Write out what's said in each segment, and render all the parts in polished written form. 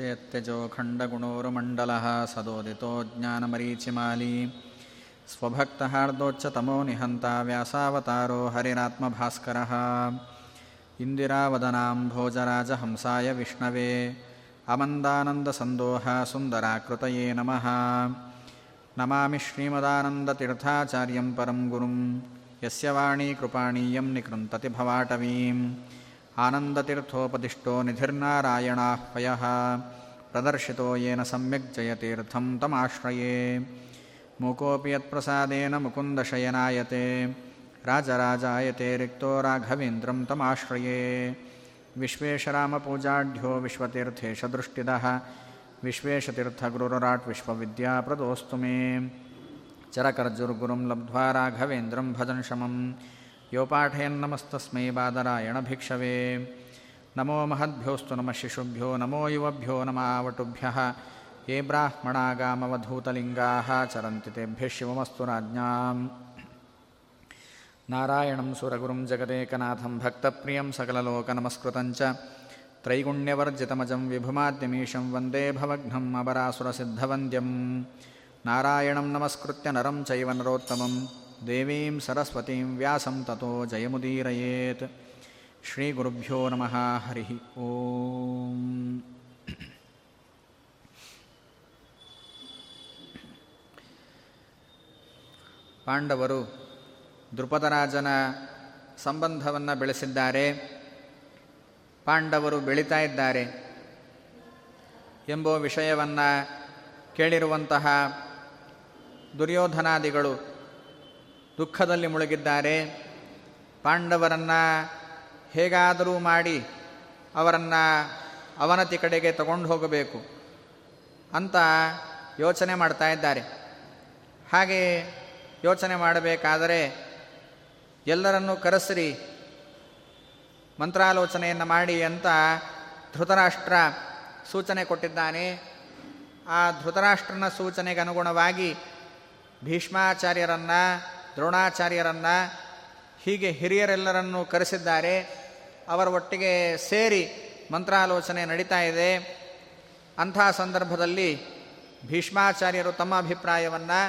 ಶ್ರೇಯತ್ತೆಜೋ ಖಂಡಗುಣೋರುಮಂಡಲಃ ಸದೋದಿತೋ ಜ್ಞಾನಮರೀಚಿಮಾಲೀ ಸ್ವಭಕ್ತಹಾರ್ದೋಚ್ಚತಮೋ ನಿಹಂತ ವ್ಯಾಸಾವತಾರೋ ಹರಿರಾತ್ಮಭಾಸ್ಕರಃ ಇಂದಿರಾವದನಾಂಭೋಜರಾಜಹಂಸಾಯ ವಿಷ್ಣವೇ ಅಮಂದಾನಂದಸಂದೋಹ ಸುಂದರಾಕೃತಯೇ ನಮಃ. ನಮಾಮಿ ಶ್ರೀಮದಾನಂದತೀರ್ಥಾಚಾರ್ಯಂ ಪರಂ ಗುರುಂ ಯಸ್ಯ ವಾಣೀ ಕೃಪಾಣೀಯಂ ನಿಕೃಂತತಿ ಭವಾಟವೀಂ. ಆನಂದತೀರ್ಥೋಪದಿಷ್ಟೋ ನಿಧಿರ್ನಾರಾಯಣಾಃ ಪಯಃ ಪ್ರದರ್ಶಿತೋ ಯೇನ ಸಮ್ಯಕ್ ಜಯತೀರ್ಥಂ ತಮಾಶ್ರಯೇ. ಮೂಕೋಪಿ ಯತ್ಪ್ರಸಾದೇನ ಮುಕುಂದಶಯನಾಯತೆ ರಾಜರಾಜಾಯತೆ ರಿಕ್ತೋ ರಾಘವೇಂದ್ರಂ ತಮಾಶ್ರಯೇ. ವಿಶ್ವೇಶರಾಮಪೂಜಾಢ್ಯೋ ವಿಶ್ವತೀರ್ಥೇಶ ದೃಷ್ಟಿದಃ ವಿಶ್ವೇಶತೀರ್ಥಗುರುರಾಟ್ ವಿಶ್ವವಿದ್ಯಾಪ್ರದೋಸ್ತು ಮೇ. ಚರಕರ್ಜುರುಗುರುಂ ಲಬ್ಧ್ವಾ ರಾಘವೇಂದ್ರಂ ಭಜನ್ ಶಮಂ ಯೋಪಾಠಯನ್ನಮಸ್ತಸ್ಮೈ ಬಾದರಾಯಣ ಭಿಕ್ಷವೇ. ನಮೋ ಮಹದ್ಭ್ಯೋಸ್ತು ನಮಃ ಶಿಶುಭ್ಯೋ ನಮೋ ಯುವಭ್ಯೋ ನಮಾವಟುಭ್ಯಃ ಯೇ ಬ್ರಾಹ್ಮಣಾಗಾಮವಧೂತಲಿಂಗಾಃ ಚರಂತಿ ತೇಭ್ಯಃ ಶಿವಮಸ್ತು ರಾಜ್ಞಾಂ. ನಾರಾಯಣಂ ಸುರಗುರುಂ ಜಗದೇಕನಾಥಂ ಭಕ್ತಪ್ರಿಯಂ ಸಕಲಲೋಕನಮಸ್ಕೃತಂಚ ತ್ರೈಗುಣ್ಯವರ್ಜಿತಮಜಂ ವಿಭುಮಾದ್ಯಮೀಶಂ ವಂದೇ ಭವಘ್ನಂ ಅಬರಾಸುರಸಿದ್ಧವಂದ್ಯಂ. ನಾರಾಯಣಂ ನಮಸ್ಕೃತ್ಯ ನರಂ ಚೈವ ನರೋತ್ತಮಂ ದೇವೀಂ ಸರಸ್ವತೀಂ ವ್ಯಾಸಂ ತತೋ ಜಯಮುದೀರಯೇತ್. ಶ್ರೀಗುರುಭ್ಯೋ ನಮಃ ಹರಿ ಓಂ. ಪಾಂಡವರು ದೃಪದರಾಜನ ಸಂಬಂಧವನ್ನು ಬೆಳೆಸಿದ್ದಾರೆ, ಪಾಂಡವರು ಬೆಳೀತಾ ಇದ್ದಾರೆ ಎಂಬ ವಿಷಯವನ್ನು ಕೇಳಿರುವಂತಹ ದುರ್ಯೋಧನಾದಿಗಳು ದುಃಖದಲ್ಲಿ ಮುಳುಗಿದ್ದಾರೆ. ಪಾಂಡವರನ್ನು ಹೇಗಾದರೂ ಮಾಡಿ ಅವರನ್ನು ಅವನತಿ ಕಡೆಗೆ ತಗೊಂಡು ಹೋಗಬೇಕು ಅಂತ ಯೋಚನೆ ಮಾಡ್ತಾ ಇದ್ದಾರೆ. ಹಾಗೆ ಯೋಚನೆ ಮಾಡಬೇಕಾದರೆ ಎಲ್ಲರನ್ನೂ ಕರೆಸ್ರಿ, ಮಂತ್ರಾಲೋಚನೆಯನ್ನು ಮಾಡಿ ಅಂತ ಧೃತರಾಷ್ಟ್ರ ಸೂಚನೆ ಕೊಟ್ಟಿದ್ದಾನೆ. ಆ ಧೃತರಾಷ್ಟ್ರನ ಸೂಚನೆಗೆ ಅನುಗುಣವಾಗಿ ಭೀಷ್ಮಾಚಾರ್ಯರನ್ನು, ದ್ರೋಣಾಚಾರ್ಯರನ್ನು, ಹೀಗೆ ಹಿರಿಯರೆಲ್ಲರನ್ನೂ ಕರೆಸಿದ್ದಾರೆ. ಅವರ ಒಟ್ಟಿಗೆ ಸೇರಿ ಮಂತ್ರಾಲೋಚನೆ ನಡೀತಾ ಇದೆ. ಅಂಥ ಸಂದರ್ಭದಲ್ಲಿ ಭೀಷ್ಮಾಚಾರ್ಯರು ತಮ್ಮ ಅಭಿಪ್ರಾಯವನ್ನು,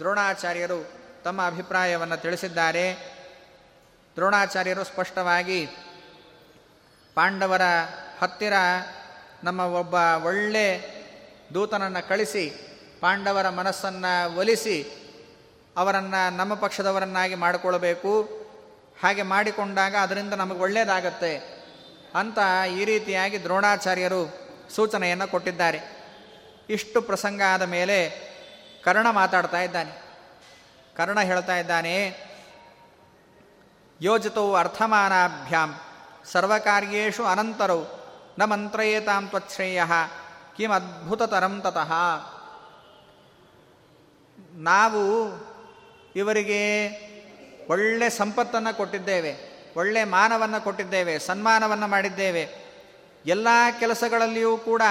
ದ್ರೋಣಾಚಾರ್ಯರು ತಮ್ಮ ಅಭಿಪ್ರಾಯವನ್ನು ತಿಳಿಸಿದ್ದಾರೆ. ದ್ರೋಣಾಚಾರ್ಯರು ಸ್ಪಷ್ಟವಾಗಿ ಪಾಂಡವರ ಹತ್ತಿರ ನಮ್ಮ ಒಬ್ಬ ಒಳ್ಳೆ ದೂತನನ್ನು ಕಳಿಸಿ ಪಾಂಡವರ ಮನಸ್ಸನ್ನು ಒಲಿಸಿ ಅವರನ್ನು ನಮ್ಮ ಪಕ್ಷದವರನ್ನಾಗಿ ಮಾಡಿಕೊಳ್ಬೇಕು, ಹಾಗೆ ಮಾಡಿಕೊಂಡಾಗ ಅದರಿಂದ ನಮಗೆ ಒಳ್ಳೆಯದಾಗತ್ತೆ ಅಂತ ಈ ರೀತಿಯಾಗಿ ದ್ರೋಣಾಚಾರ್ಯರು ಸೂಚನೆಯನ್ನು ಕೊಟ್ಟಿದ್ದಾರೆ. ಇಷ್ಟು ಪ್ರಸಂಗ ಆದ ಮೇಲೆ ಕರ್ಣ ಮಾತಾಡ್ತಾ ಇದ್ದಾನೆ. ಕರ್ಣ ಹೇಳ್ತಾ ಇದ್ದಾನೆ, ಯೋಜಿತವು ಅರ್ಥಮಾನಾಭ್ಯಾಂ ಸರ್ವಕಾರ್ಯೇಷು ಅನಂತರವು ನ ಮಂತ್ರಯೇತಾಂ ತ್ವಚ್ಛ್ರೇಯ ಕಿಂ ಅದ್ಭುತತರಂ ತತಃ. ನಾವು ಇವರಿಗೆ ಒಳ್ಳೆ ಸಂಪತ್ತನ್ನು ಕೊಟ್ಟಿದ್ದೇವೆ, ಒಳ್ಳೆ ಮಾನವನ್ನು ಕೊಟ್ಟಿದ್ದೇವೆ, ಸನ್ಮಾನವನ್ನು ಮಾಡಿದ್ದೇವೆ, ಎಲ್ಲ ಕೆಲಸಗಳಲ್ಲಿಯೂ ಕೂಡ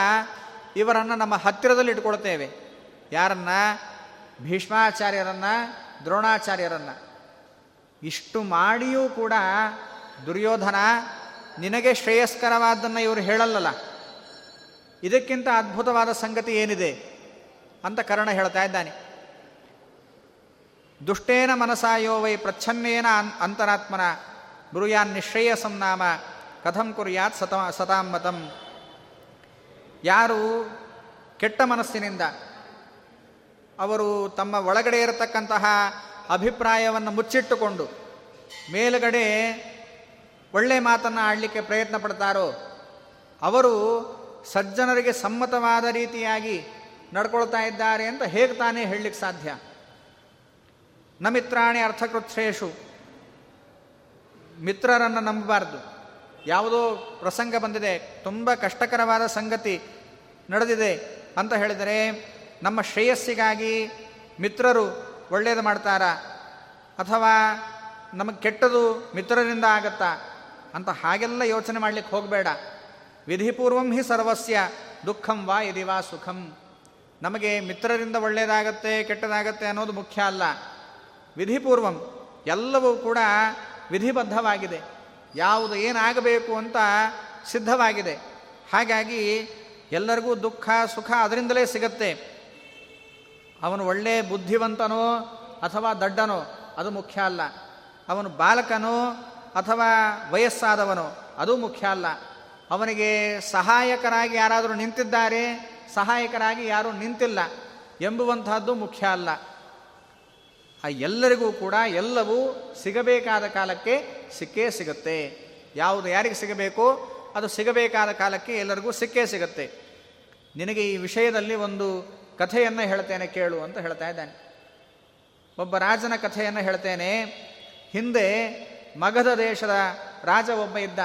ಇವರನ್ನು ನಮ್ಮ ಹತ್ತಿರದಲ್ಲಿ ಇಟ್ಕೊಳ್ತೇವೆ. ಯಾರನ್ನು? ಭೀಷ್ಮಾಚಾರ್ಯರನ್ನು, ದ್ರೋಣಾಚಾರ್ಯರನ್ನು. ಇಷ್ಟು ಮಾಡಿಯೂ ಕೂಡ ದುರ್ಯೋಧನ ನಿನಗೆ ಶ್ರೇಯಸ್ಕರವಾದ್ದನ್ನು ಇವರು ಹೇಳಲ್ಲಲ್ಲ, ಇದಕ್ಕಿಂತ ಅದ್ಭುತವಾದ ಸಂಗತಿ ಏನಿದೆ ಅಂತ ಕರ್ಣ ಹೇಳ್ತಾ ಇದ್ದಾನೆ. ದುಷ್ಟೇನ ಮನಸಾಯೋ ವೈ ಪ್ರಚ್ಛನ್ನೇನ ಅಂತರಾತ್ಮನ ಬ್ರೂಯಾನ್ ನಿಶ್ರೇಯಸಂ ನಾಮ ಕಥಂ ಕುರ್ಯಾತ್ ಸತಾಮತಂ. ಯಾರು ಕೆಟ್ಟ ಮನಸ್ಸಿನಿಂದ ಅವರು ತಮ್ಮ ಒಳಗಡೆ ಇರತಕ್ಕಂತಹ ಅಭಿಪ್ರಾಯವನ್ನು ಮುಚ್ಚಿಟ್ಟುಕೊಂಡು ಮೇಲುಗಡೆ ಒಳ್ಳೆ ಮಾತನ್ನು ಆಡಲಿಕ್ಕೆ ಪ್ರಯತ್ನ ಪಡ್ತಾರೋ ಅವರು ಸಜ್ಜನರಿಗೆ ಸಮ್ಮತವಾದ ರೀತಿಯಾಗಿ ನಡ್ಕೊಳ್ತಾ ಇದ್ದಾರೆ ಅಂತ ಹೇಗೆ ತಾನೇ ಹೇಳಲಿಕ್ಕೆ ಸಾಧ್ಯ? ನಮಿತ್ರಾಣಿ ಅರ್ಥಕೃತ್ಸೇಷು, ಮಿತ್ರರನ್ನು ನಂಬಬಾರ್ದು. ಯಾವುದೋ ಪ್ರಸಂಗ ಬಂದಿದೆ, ತುಂಬ ಕಷ್ಟಕರವಾದ ಸಂಗತಿ ನಡೆದಿದೆ ಅಂತ ಹೇಳಿದರೆ ನಮ್ಮ ಶ್ರೇಯಸ್ಸಿಗಾಗಿ ಮಿತ್ರರು ಒಳ್ಳೆಯದು ಮಾಡ್ತಾರಾ ಅಥವಾ ನಮಗೆ ಕೆಟ್ಟದು ಮಿತ್ರರಿಂದ ಆಗತ್ತಾ ಅಂತ ಹಾಗೆಲ್ಲ ಯೋಚನೆ ಮಾಡಲಿಕ್ಕೆ ಹೋಗಬೇಡ. ವಿಧಿಪೂರ್ವಂ ಹಿ ಸರ್ವಸ್ಯ ದುಃಖಂ ವಾ ಇದಿ ವಾ ಸುಖಂ. ನಮಗೆ ಮಿತ್ರರಿಂದ ಒಳ್ಳೆಯದಾಗತ್ತೆ ಕೆಟ್ಟದಾಗತ್ತೆ ಅನ್ನೋದು ಮುಖ್ಯ ಅಲ್ಲ. ವಿಧಿಪೂರ್ವಂ ಎಲ್ಲವೂ ಕೂಡ ವಿಧಿಬದ್ಧವಾಗಿದೆ, ಯಾವುದು ಏನಾಗಬೇಕು ಅಂತ ಸಿದ್ಧವಾಗಿದೆ. ಹಾಗಾಗಿ ಎಲ್ಲರಿಗೂ ದುಃಖ ಸುಖ ಅದರಿಂದಲೇ ಸಿಗತ್ತೆ. ಅವನು ಒಳ್ಳೆ ಬುದ್ಧಿವಂತನೋ ಅಥವಾ ದಡ್ಡನೋ ಅದು ಮುಖ್ಯ ಅಲ್ಲ, ಅವನು ಬಾಲಕನೋ ಅಥವಾ ವಯಸ್ಸಾದವನೋ ಅದು ಮುಖ್ಯ ಅಲ್ಲ, ಅವನಿಗೆ ಸಹಾಯಕರಾಗಿ ಯಾರಾದರೂ ನಿಂತಿದ್ದಾರೆ, ಸಹಾಯಕರಾಗಿ ಯಾರೂ ನಿಂತಿಲ್ಲ ಎಂಬುವಂತಹದ್ದು ಮುಖ್ಯ ಅಲ್ಲ. ಆ ಎಲ್ಲರಿಗೂ ಕೂಡ ಎಲ್ಲವೂ ಸಿಗಬೇಕಾದ ಕಾಲಕ್ಕೆ ಸಿಕ್ಕೇ ಸಿಗುತ್ತೆ. ಯಾವುದು ಯಾರಿಗೆ ಸಿಗಬೇಕು ಅದು ಸಿಗಬೇಕಾದ ಕಾಲಕ್ಕೆ ಎಲ್ಲರಿಗೂ ಸಿಕ್ಕೇ ಸಿಗುತ್ತೆ. ನಿನಗೆ ಈ ವಿಷಯದಲ್ಲಿ ಒಂದು ಕಥೆಯನ್ನು ಹೇಳ್ತೇನೆ ಕೇಳು ಅಂತ ಹೇಳ್ತಾ ಇದ್ದಾನೆ. ಒಬ್ಬ ರಾಜನ ಕಥೆಯನ್ನು ಹೇಳ್ತೇನೆ. ಹಿಂದೆ ಮಗಧ ದೇಶದ ರಾಜ ಒಬ್ಬ ಇದ್ದ,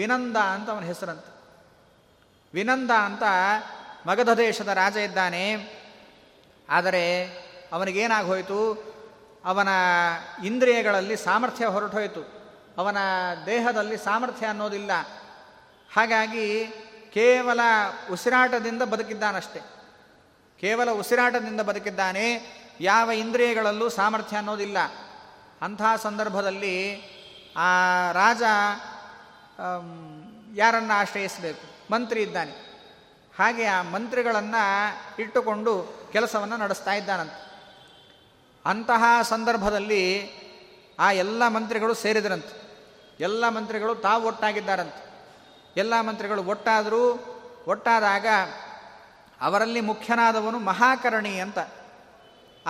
ವಿನಂದ ಅಂತ ಅವನ ಹೆಸರಂತ. ವಿನಂದ ಅಂತ ಮಗಧ ದೇಶದ ರಾಜ ಇದ್ದಾನೆ. ಆದರೆ ಅವನಿಗೇನಾಗೋಯಿತು, ಅವನ ಇಂದ್ರಿಯಗಳಲ್ಲಿ ಸಾಮರ್ಥ್ಯ ಹೊರಟೋಯಿತು, ಅವನ ದೇಹದಲ್ಲಿ ಸಾಮರ್ಥ್ಯ ಅನ್ನೋದಿಲ್ಲ. ಹಾಗಾಗಿ ಕೇವಲ ಉಸಿರಾಟದಿಂದ ಬದುಕಿದ್ದಾನಷ್ಟೆ, ಕೇವಲ ಉಸಿರಾಟದಿಂದ ಬದುಕಿದ್ದಾನೆ, ಯಾವ ಇಂದ್ರಿಯಗಳಲ್ಲೂ ಸಾಮರ್ಥ್ಯ ಅನ್ನೋದಿಲ್ಲ. ಅಂಥ ಸಂದರ್ಭದಲ್ಲಿ ಆ ರಾಜ ಯಾರನ್ನು ಆಶ್ರಯಿಸಬೇಕು? ಮಂತ್ರಿ ಇದ್ದಾನೆ, ಹಾಗೆ ಆ ಮಂತ್ರಿಗಳನ್ನು ಇಟ್ಟುಕೊಂಡು ಕೆಲಸವನ್ನು ನಡೆಸ್ತಾ ಇದ್ದಾನಂತೆ. ಅಂತಹ ಸಂದರ್ಭದಲ್ಲಿ ಆ ಎಲ್ಲ ಮಂತ್ರಿಗಳು ಸೇರಿದರಂತೆ, ಎಲ್ಲ ಮಂತ್ರಿಗಳು ತಾವು ಒಟ್ಟಾಗಿದ್ದಾರಂತೆ. ಎಲ್ಲ ಮಂತ್ರಿಗಳು ಒಟ್ಟಾದಾಗ ಅವರಲ್ಲಿ ಮುಖ್ಯನಾದವನು ಮಹಾಕರ್ಣಿ ಅಂತ,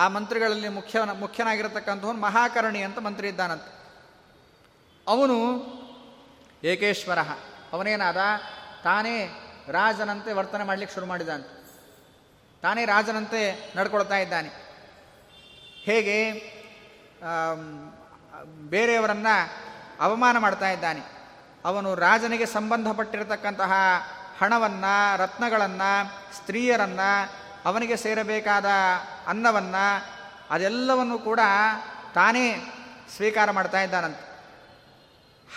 ಆ ಮಂತ್ರಿಗಳಲ್ಲಿ ಮುಖ್ಯನಾಗಿರತಕ್ಕಂಥವನು ಮಹಾಕರ್ಣಿ ಅಂತ ಮಂತ್ರಿ ಇದ್ದಾನಂತೆ. ಅವನು ಏಕೇಶ್ವರ, ಅವನೇನಾದ, ತಾನೇ ರಾಜನಂತೆ ವರ್ತನೆ ಮಾಡಲಿಕ್ಕೆ ಶುರು ಮಾಡಿದಂತೆ, ತಾನೇ ರಾಜನಂತೆ ನಡ್ಕೊಳ್ತಾ ಇದ್ದಾನೆ. ಹೇಗೆ? ಬೇರೆಯವರನ್ನು ಅವಮಾನ ಮಾಡ್ತಾ ಇದ್ದಾನೆ. ಅವನು ರಾಜನಿಗೆ ಸಂಬಂಧಪಟ್ಟಿರತಕ್ಕಂತಹ ಹಣವನ್ನು, ರತ್ನಗಳನ್ನು, ಸ್ತ್ರೀಯರನ್ನು, ಅವನಿಗೆ ಸೇರಬೇಕಾದ ಅನ್ನವನ್ನು, ಅದೆಲ್ಲವನ್ನು ಕೂಡ ತಾನೇ ಸ್ವೀಕಾರ ಮಾಡ್ತಾ ಇದ್ದಾನಂತೆ.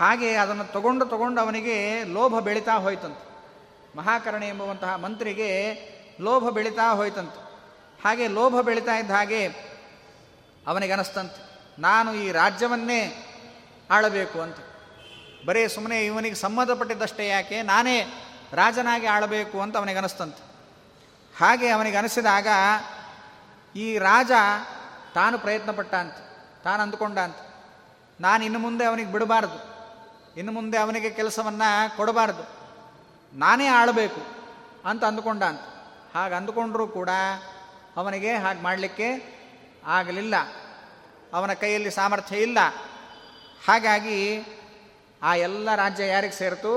ಹಾಗೆ ಅದನ್ನು ತಗೊಂಡು ಅವನಿಗೆ ಲೋಭ ಬೆಳೀತಾ ಹೋಯ್ತಂತೆ. ಮಹಾಕರ್ಣಿ ಎಂಬುವಂತಹ ಮಂತ್ರಿಗೆ ಲೋಭ ಬೆಳೀತಾ ಹೋಯ್ತಂತೆ. ಹಾಗೆ ಲೋಭ ಬೆಳೀತಾ ಇದ್ದ ಹಾಗೆ ಅವನಿಗನಿಸ್ತಂತೆ, ನಾನು ಈ ರಾಜ್ಯವನ್ನೇ ಆಳಬೇಕು ಅಂತ. ಬರೀ ಸುಮ್ಮನೆ ಇವನಿಗೆ ಸಂಬಂಧಪಟ್ಟಿದ್ದಷ್ಟೇ ಯಾಕೆ, ನಾನೇ ರಾಜನಾಗಿ ಆಳಬೇಕು ಅಂತ ಅವನಿಗನಿಸ್ತಂತೆ. ಹಾಗೆ ಅವನಿಗನಿಸಿದಾಗ ಈ ರಾಜ ತಾನು ಪ್ರಯತ್ನಪಟ್ಟ ಅಂತ, ತಾನು ಅಂದುಕೊಂಡ ಅಂತ, ನಾನು ಇನ್ನು ಮುಂದೆ ಅವನಿಗೆ ಬಿಡಬಾರ್ದು, ಇನ್ನು ಮುಂದೆ ಅವನಿಗೆ ಕೆಲಸವನ್ನು ಕೊಡಬಾರ್ದು, ನಾನೇ ಆಳಬೇಕು ಅಂತ ಅಂದುಕೊಂಡ ಅಂತ. ಹಾಗೆ ಅಂದುಕೊಂಡರೂ ಕೂಡ ಅವನಿಗೆ ಹಾಗೆ ಮಾಡಲಿಕ್ಕೆ ಆಗಲಿಲ್ಲ, ಅವನ ಕೈಯಲ್ಲಿ ಸಾಮರ್ಥ್ಯ ಇಲ್ಲ. ಹಾಗಾಗಿ ಆ ಎಲ್ಲ ರಾಜ್ಯ ಯಾರಿಗೆ ಸೇರಿತು?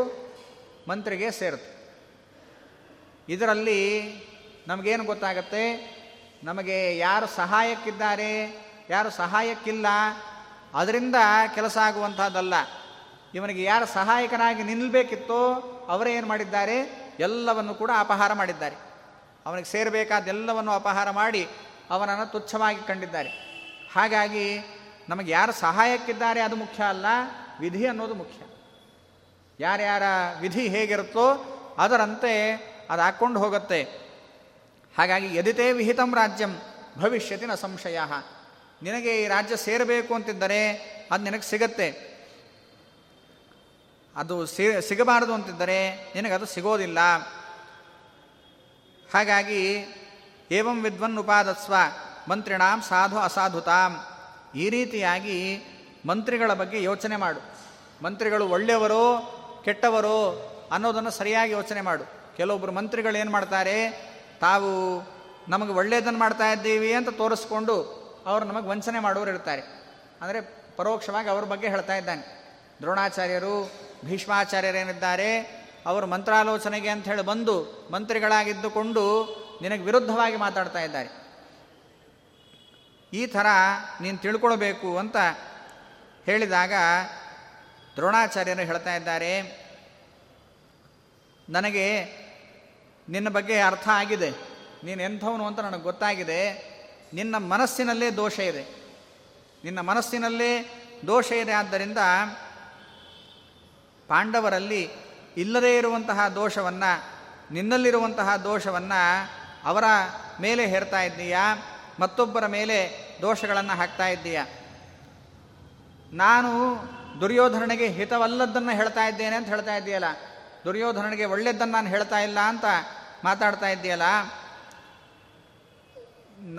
ಮಂತ್ರಿಗೆ ಸೇರಿತು. ಇದರಲ್ಲಿ ನಮಗೇನು ಗೊತ್ತಾಗತ್ತೆ? ನಮಗೆ ಯಾರು ಸಹಾಯಕ್ಕಿದ್ದಾರೆ, ಯಾರು ಸಹಾಯಕ್ಕಿಲ್ಲ ಅದರಿಂದ ಕೆಲಸ ಆಗುವಂಥದ್ದಲ್ಲ. ಇವನಿಗೆ ಯಾರು ಸಹಾಯಕನಾಗಿ ನಿಲ್ಲಬೇಕಿತ್ತೋ ಅವರೇ ಏನು ಮಾಡಿದ್ದಾರೆ, ಎಲ್ಲವನ್ನು ಕೂಡ ಅಪಹಾರ ಮಾಡಿದ್ದಾರೆ. ಅವನಿಗೆ ಸೇರಬೇಕಾದ್ದೆಲ್ಲವನ್ನು ಅಪಹಾರ ಮಾಡಿ ಅವನನ್ನು ತುಚ್ಛವಾಗಿ ಕಂಡಿದ್ದಾರೆ. ಹಾಗಾಗಿ ನಮಗೆ ಯಾರು ಸಹಾಯಕ್ಕಿದ್ದಾರೆ ಅದು ಮುಖ್ಯ ಅಲ್ಲ, ವಿಧಿ ಅನ್ನೋದು ಮುಖ್ಯ. ಯಾರ್ಯಾರ ವಿಧಿ ಹೇಗಿರುತ್ತೋ ಅದರಂತೆ ಅದು ಹಾಕ್ಕೊಂಡು ಹೋಗುತ್ತೆ. ಹಾಗಾಗಿ ಯದಿತೇ ವಿಹಿತಂ ರಾಜ್ಯಂ ಭವಿಷ್ಯತಿ ನ ಸಂಶಯ. ನಿನಗೆ ಈ ರಾಜ್ಯ ಸೇರಬೇಕು ಅಂತಿದ್ದರೆ ಅದು ನಿನಗೆ ಸಿಗತ್ತೆ, ಅದು ಸಿಗಬಾರದು ಅಂತಿದ್ದರೆ ನಿನಗದು ಸಿಗೋದಿಲ್ಲ. ಹಾಗಾಗಿ ಏವಂ ವಿದ್ವನ್ ಉಪಾದತ್ಸ್ವ ಮಂತ್ರಿಣಾಂ ಸಾಧು ಅಸಾಧುತಾಂ. ಈ ರೀತಿಯಾಗಿ ಮಂತ್ರಿಗಳ ಬಗ್ಗೆ ಯೋಚನೆ ಮಾಡು. ಮಂತ್ರಿಗಳು ಒಳ್ಳೆಯವರೋ ಕೆಟ್ಟವರೋ ಅನ್ನೋದನ್ನು ಸರಿಯಾಗಿ ಯೋಚನೆ ಮಾಡು. ಕೆಲವೊಬ್ಬರು ಮಂತ್ರಿಗಳು ಏನು ಮಾಡ್ತಾರೆ, ತಾವು ನಮಗೆ ಒಳ್ಳೆಯದನ್ನು ಮಾಡ್ತಾ ಇದ್ದೀವಿ ಅಂತ ತೋರಿಸ್ಕೊಂಡು ಅವರು ನಮಗೆ ವಂಚನೆ ಮಾಡೋರು ಇರ್ತಾರೆ. ಅಂದರೆ ಪರೋಕ್ಷವಾಗಿ ಅವ್ರ ಬಗ್ಗೆ ಹೇಳ್ತಾ ಇದ್ದಾನೆ. ದ್ರೋಣಾಚಾರ್ಯರು, ಭೀಷ್ಮಾಚಾರ್ಯರೇನಿದ್ದಾರೆ, ಅವರು ಮಂತ್ರಾಲೋಚನೆಗೆ ಅಂಥೇಳಿ ಬಂದು ಮಂತ್ರಿಗಳಾಗಿದ್ದುಕೊಂಡು ನಿನಗೆ ವಿರುದ್ಧವಾಗಿ ಮಾತಾಡ್ತಾ ಇದ್ದಾರೆ. ಈ ಥರ ನೀನು ತಿಳ್ಕೊಳ್ಬೇಕು ಅಂತ ಹೇಳಿದಾಗ ದ್ರೋಣಾಚಾರ್ಯರು ಹೇಳ್ತಾ ಇದ್ದಾರೆ, ನನಗೆ ನಿನ್ನ ಬಗ್ಗೆ ಅರ್ಥ ಆಗಿದೆ, ನೀನು ಎಂಥವನು ಅಂತ ನನಗೆ ಗೊತ್ತಾಗಿದೆ. ನಿನ್ನ ಮನಸ್ಸಿನಲ್ಲೇ ದೋಷ ಇದೆ, ನಿನ್ನ ಮನಸ್ಸಿನಲ್ಲೇ ದೋಷ ಇದೆ. ಆದ್ದರಿಂದ ಪಾಂಡವರಲ್ಲಿ ಇಲ್ಲದೇ ಇರುವಂತಹ ದೋಷವನ್ನು, ನಿನ್ನಲ್ಲಿರುವಂತಹ ದೋಷವನ್ನು ಅವರ ಮೇಲೆ ಹೇರ್ತಾ ಇದ್ದೀಯಾ, ಮತ್ತೊಬ್ಬರ ಮೇಲೆ ದೋಷಗಳನ್ನು ಹಾಕ್ತಾ ಇದ್ದೀಯಾ. ನಾನು ದುರ್ಯೋಧನನಿಗೆ ಹಿತವಲ್ಲದ್ದನ್ನು ಹೇಳ್ತಾ ಇದ್ದೇನೆ ಅಂತ ಹೇಳ್ತಾ ಇದ್ದೀಯಲ್ಲ, ದುರ್ಯೋಧನನಿಗೆ ಒಳ್ಳೆಯದನ್ನು ನಾನು ಹೇಳ್ತಾ ಇಲ್ಲ ಅಂತ ಮಾತಾಡ್ತಾ ಇದ್ದೀಯಲ್ಲ,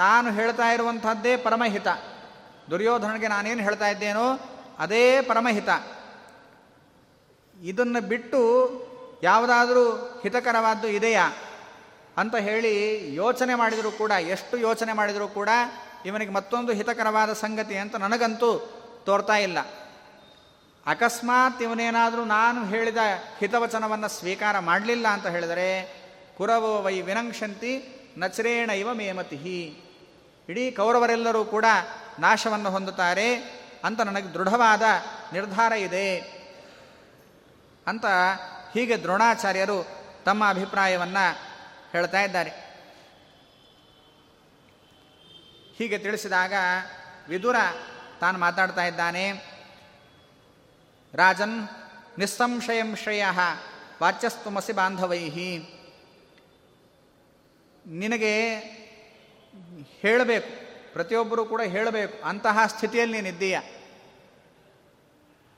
ನಾನು ಹೇಳ್ತಾ ಇರುವಂಥದ್ದೇ ಪರಮಹಿತ. ದುರ್ಯೋಧನನಿಗೆ ನಾನೇನು ಹೇಳ್ತಾ ಇದ್ದೇನೋ ಅದೇ ಪರಮಹಿತ. ಇದನ್ನು ಬಿಟ್ಟು ಯಾವುದಾದರೂ ಹಿತಕರವಾದ್ದು ಇದೆಯಾ ಅಂತ ಹೇಳಿ ಯೋಚನೆ ಮಾಡಿದರೂ ಕೂಡ, ಎಷ್ಟು ಯೋಚನೆ ಮಾಡಿದರೂ ಕೂಡ ಇವನಿಗೆ ಮತ್ತೊಂದು ಹಿತಕರವಾದ ಸಂಗತಿ ಅಂತ ನನಗಂತೂ ತೋರ್ತಾ ಇಲ್ಲ. ಅಕಸ್ಮಾತ್ ಇವನೇನಾದರೂ ನಾನು ಹೇಳಿದ ಹಿತವಚನವನ್ನು ಸ್ವೀಕಾರ ಮಾಡಲಿಲ್ಲ ಅಂತ ಹೇಳಿದರೆ, ಕುರವೋ ವೈ ವಿನಂಕ್ಷಂತಿ ನಚರೇಣ ಇವ ಮೇಮತಿಹಿ, ಇಡೀ ಕೌರವರೆಲ್ಲರೂ ಕೂಡ ನಾಶವನ್ನು ಹೊಂದುತ್ತಾರೆ ಅಂತ ನನಗೆ ದೃಢವಾದ ನಿರ್ಧಾರ ಇದೆ ಅಂತ ಹೀಗೆ ದ್ರೋಣಾಚಾರ್ಯರು ತಮ್ಮ ಅಭಿಪ್ರಾಯವನ್ನು ಹೇಳ್ತಾ ಇದ್ದಾರೆ. ಹೀಗೆ ತಿಳಿಸಿದಾಗ ವಿದುರ ತಾನು ಮಾತಾಡ್ತಾ ಇದ್ದಾನೆ. ರಾಜನ್ ನಿಸ್ಸಂಶಯಂ ಶ್ರೇಯಃ ವಾಚ್ಯಸ್ತುಮಸಿ ಬಾಂಧವೈಹಿ, ನಿನಗೆ ಹೇಳಬೇಕು, ಪ್ರತಿಯೊಬ್ಬರೂ ಕೂಡ ಹೇಳಬೇಕು ಅಂತಹ ಸ್ಥಿತಿಯಲ್ಲಿ ನೀನಿದ್ದೀಯ.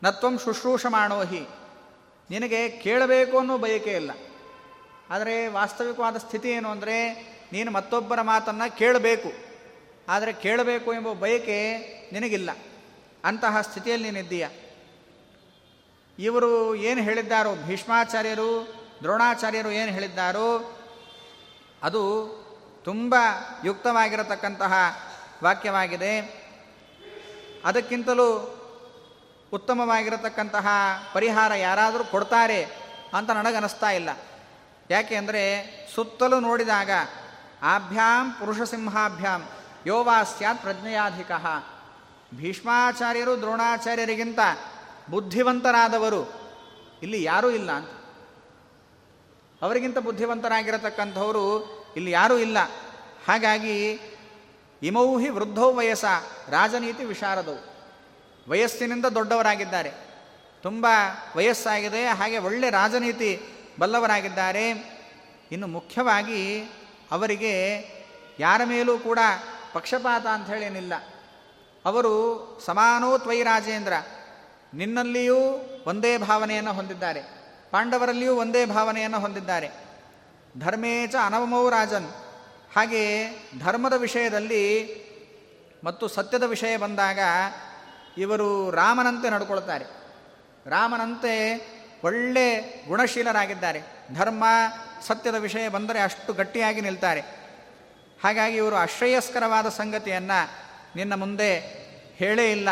ನತ್ವಂ ಶುಶ್ರೂಷ ಮಾಡೋಹಿ, ನಿನಗೆ ಕೇಳಬೇಕು ಅನ್ನೋ ಬಯಕೆ ಇಲ್ಲ. ಆದರೆ ವಾಸ್ತವಿಕವಾದ ಸ್ಥಿತಿ ಏನು ಅಂದರೆ, ನೀನು ಮತ್ತೊಬ್ಬರ ಮಾತನ್ನು ಕೇಳಬೇಕು, ಆದರೆ ಕೇಳಬೇಕು ಎಂಬ ಬಯಕೆ ನಿನಗಿಲ್ಲ. ಅಂತಹ ಸ್ಥಿತಿಯಲ್ಲಿ ನೀನಿದ್ದೀಯ. ಇವರು ಏನು ಹೇಳಿದ್ದಾರೋ, ಭೀಷ್ಮಾಚಾರ್ಯರು ದ್ರೋಣಾಚಾರ್ಯರು ಏನು ಹೇಳಿದ್ದಾರೋ ಅದು ತುಂಬ ಯುಕ್ತವಾಗಿರತಕ್ಕಂತಹ ವಾಕ್ಯವಾಗಿದೆ. ಅದಕ್ಕಿಂತಲೂ ಉತ್ತಮವಾಗಿರತಕ್ಕಂತಹ ಪರಿಹಾರ ಯಾರಾದರೂ ಕೊಡ್ತಾರೆ ಅಂತ ನನಗನ್ನಿಸ್ತಾ ಇಲ್ಲ. ಯಾಕೆ ಅಂದರೆ, ಸುತ್ತಲೂ ನೋಡಿದಾಗ ಆಭ್ಯಾಂ ಪುರುಷಸಿಂಹಾಭ್ಯಾಂ ಯೋ ವಾ ಸ್ಯಾತ್ ಪ್ರಜ್ಞೆಯಾಧಿಕ, ಭೀಷ್ಮಾಚಾರ್ಯರು ದ್ರೋಣಾಚಾರ್ಯರಿಗಿಂತ ಬುದ್ಧಿವಂತರಾದವರು ಇಲ್ಲಿ ಯಾರೂ ಇಲ್ಲ ಅಂತ. ಅವರಿಗಿಂತ ಬುದ್ಧಿವಂತರಾಗಿರತಕ್ಕಂಥವರು ಇಲ್ಲಿ ಯಾರೂ ಇಲ್ಲ. ಹಾಗಾಗಿ ಇಮೌ ಹಿ ವೃದ್ಧೌ ವಯಸ್ಸ ರಾಜನೀತಿ ವಿಶಾರದವು, ವಯಸ್ಸಿನಿಂದ ದೊಡ್ಡವರಾಗಿದ್ದಾರೆ, ತುಂಬ ವಯಸ್ಸಾಗಿದೆ, ಹಾಗೆ ಒಳ್ಳೆ ರಾಜನೀತಿ ಬಲ್ಲವರಾಗಿದ್ದಾರೆ. ಇನ್ನು ಮುಖ್ಯವಾಗಿ ಅವರಿಗೆ ಯಾರ ಮೇಲೂ ಕೂಡ ಪಕ್ಷಪಾತ ಅಂಥೇಳೇನಿಲ್ಲ. ಅವರು ಸಮಾನೋ ತ್ವಯಿ ರಾಜೇಂದ್ರ, ನಿನ್ನಲ್ಲಿಯೂ ಒಂದೇ ಭಾವನೆಯನ್ನು ಹೊಂದಿದ್ದಾರೆ, ಪಾಂಡವರಲ್ಲಿಯೂ ಒಂದೇ ಭಾವನೆಯನ್ನು ಹೊಂದಿದ್ದಾರೆ. ಧರ್ಮೇಚ ಅನವಮೌ ರಾಜನ್, ಹಾಗೆಯೇ ಧರ್ಮದ ವಿಷಯದಲ್ಲಿ ಮತ್ತು ಸತ್ಯದ ವಿಷಯ ಬಂದಾಗ ಇವರು ರಾಮನಂತೆ ನಡ್ಕೊಳ್ತಾರೆ, ರಾಮನಂತೆ ಒಳ್ಳೆ ಗುಣಶೀಲರಾಗಿದ್ದಾರೆ. ಧರ್ಮ ಸತ್ಯದ ವಿಷಯ ಬಂದರೆ ಅಷ್ಟು ಗಟ್ಟಿಯಾಗಿ ನಿಲ್ತಾರೆ. ಹಾಗಾಗಿ ಇವರು ಅಶ್ರೇಯಸ್ಕರವಾದ ಸಂಗತಿಯನ್ನು ನಿನ್ನ ಮುಂದೆ ಹೇಳೇ ಇಲ್ಲ.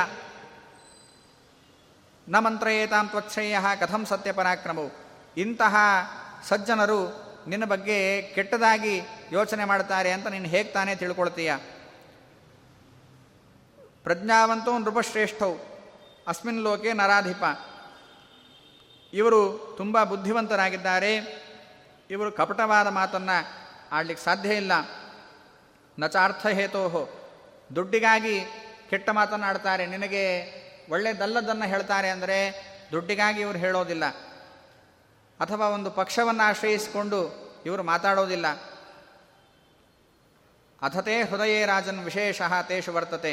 ನ ಮಂತ್ರಯೇತಾಂ ತ್ವಚ್ಛೇಯ ಕಥಂ ಸತ್ಯಪರಾಕ್ರಮವು, ಇಂತಹ ಸಜ್ಜನರು ನಿನ್ನ ಬಗ್ಗೆ ಕೆಟ್ಟದಾಗಿ ಯೋಚನೆ ಮಾಡ್ತಾರೆ ಅಂತ ನೀನು ಹೇಗೆ ತಾನೇ ತಿಳ್ಕೊಳ್ತೀಯ. ಪ್ರಜ್ಞಾವಂತೋ ನೃಪಶ್ರೇಷ್ಠವು ಅಸ್ಮಿನ್ ಲೋಕೆ ನರಾಧಿಪ, ಇವರು ತುಂಬ ಬುದ್ಧಿವಂತರಾಗಿದ್ದಾರೆ, ಇವರು ಕಪಟವಾದ ಮಾತನ್ನು ಆಡಲಿಕ್ಕೆ ಸಾಧ್ಯ ಇಲ್ಲ. ನಚಾರ್ಥಹೇತೋಹೋ, ದುಡ್ಡಿಗಾಗಿ ಕೆಟ್ಟ ಮಾತನ್ನು ಆಡ್ತಾರೆ, ನಿನಗೆ ಒಳ್ಳೆಯದಲ್ಲದನ್ನು ಹೇಳ್ತಾರೆ ಅಂದರೆ ದುಡ್ಡಿಗಾಗಿ ಇವರು ಹೇಳೋದಿಲ್ಲ, ಅಥವಾ ಒಂದು ಪಕ್ಷವನ್ನು ಆಶ್ರಯಿಸಿಕೊಂಡು ಇವರು ಮಾತಾಡೋದಿಲ್ಲ. ಅಥತೆ ಹೃದಯೇ ರಾಜನ್ ವಿಶೇಷಃ ತೇಷು ವರ್ತತೆ,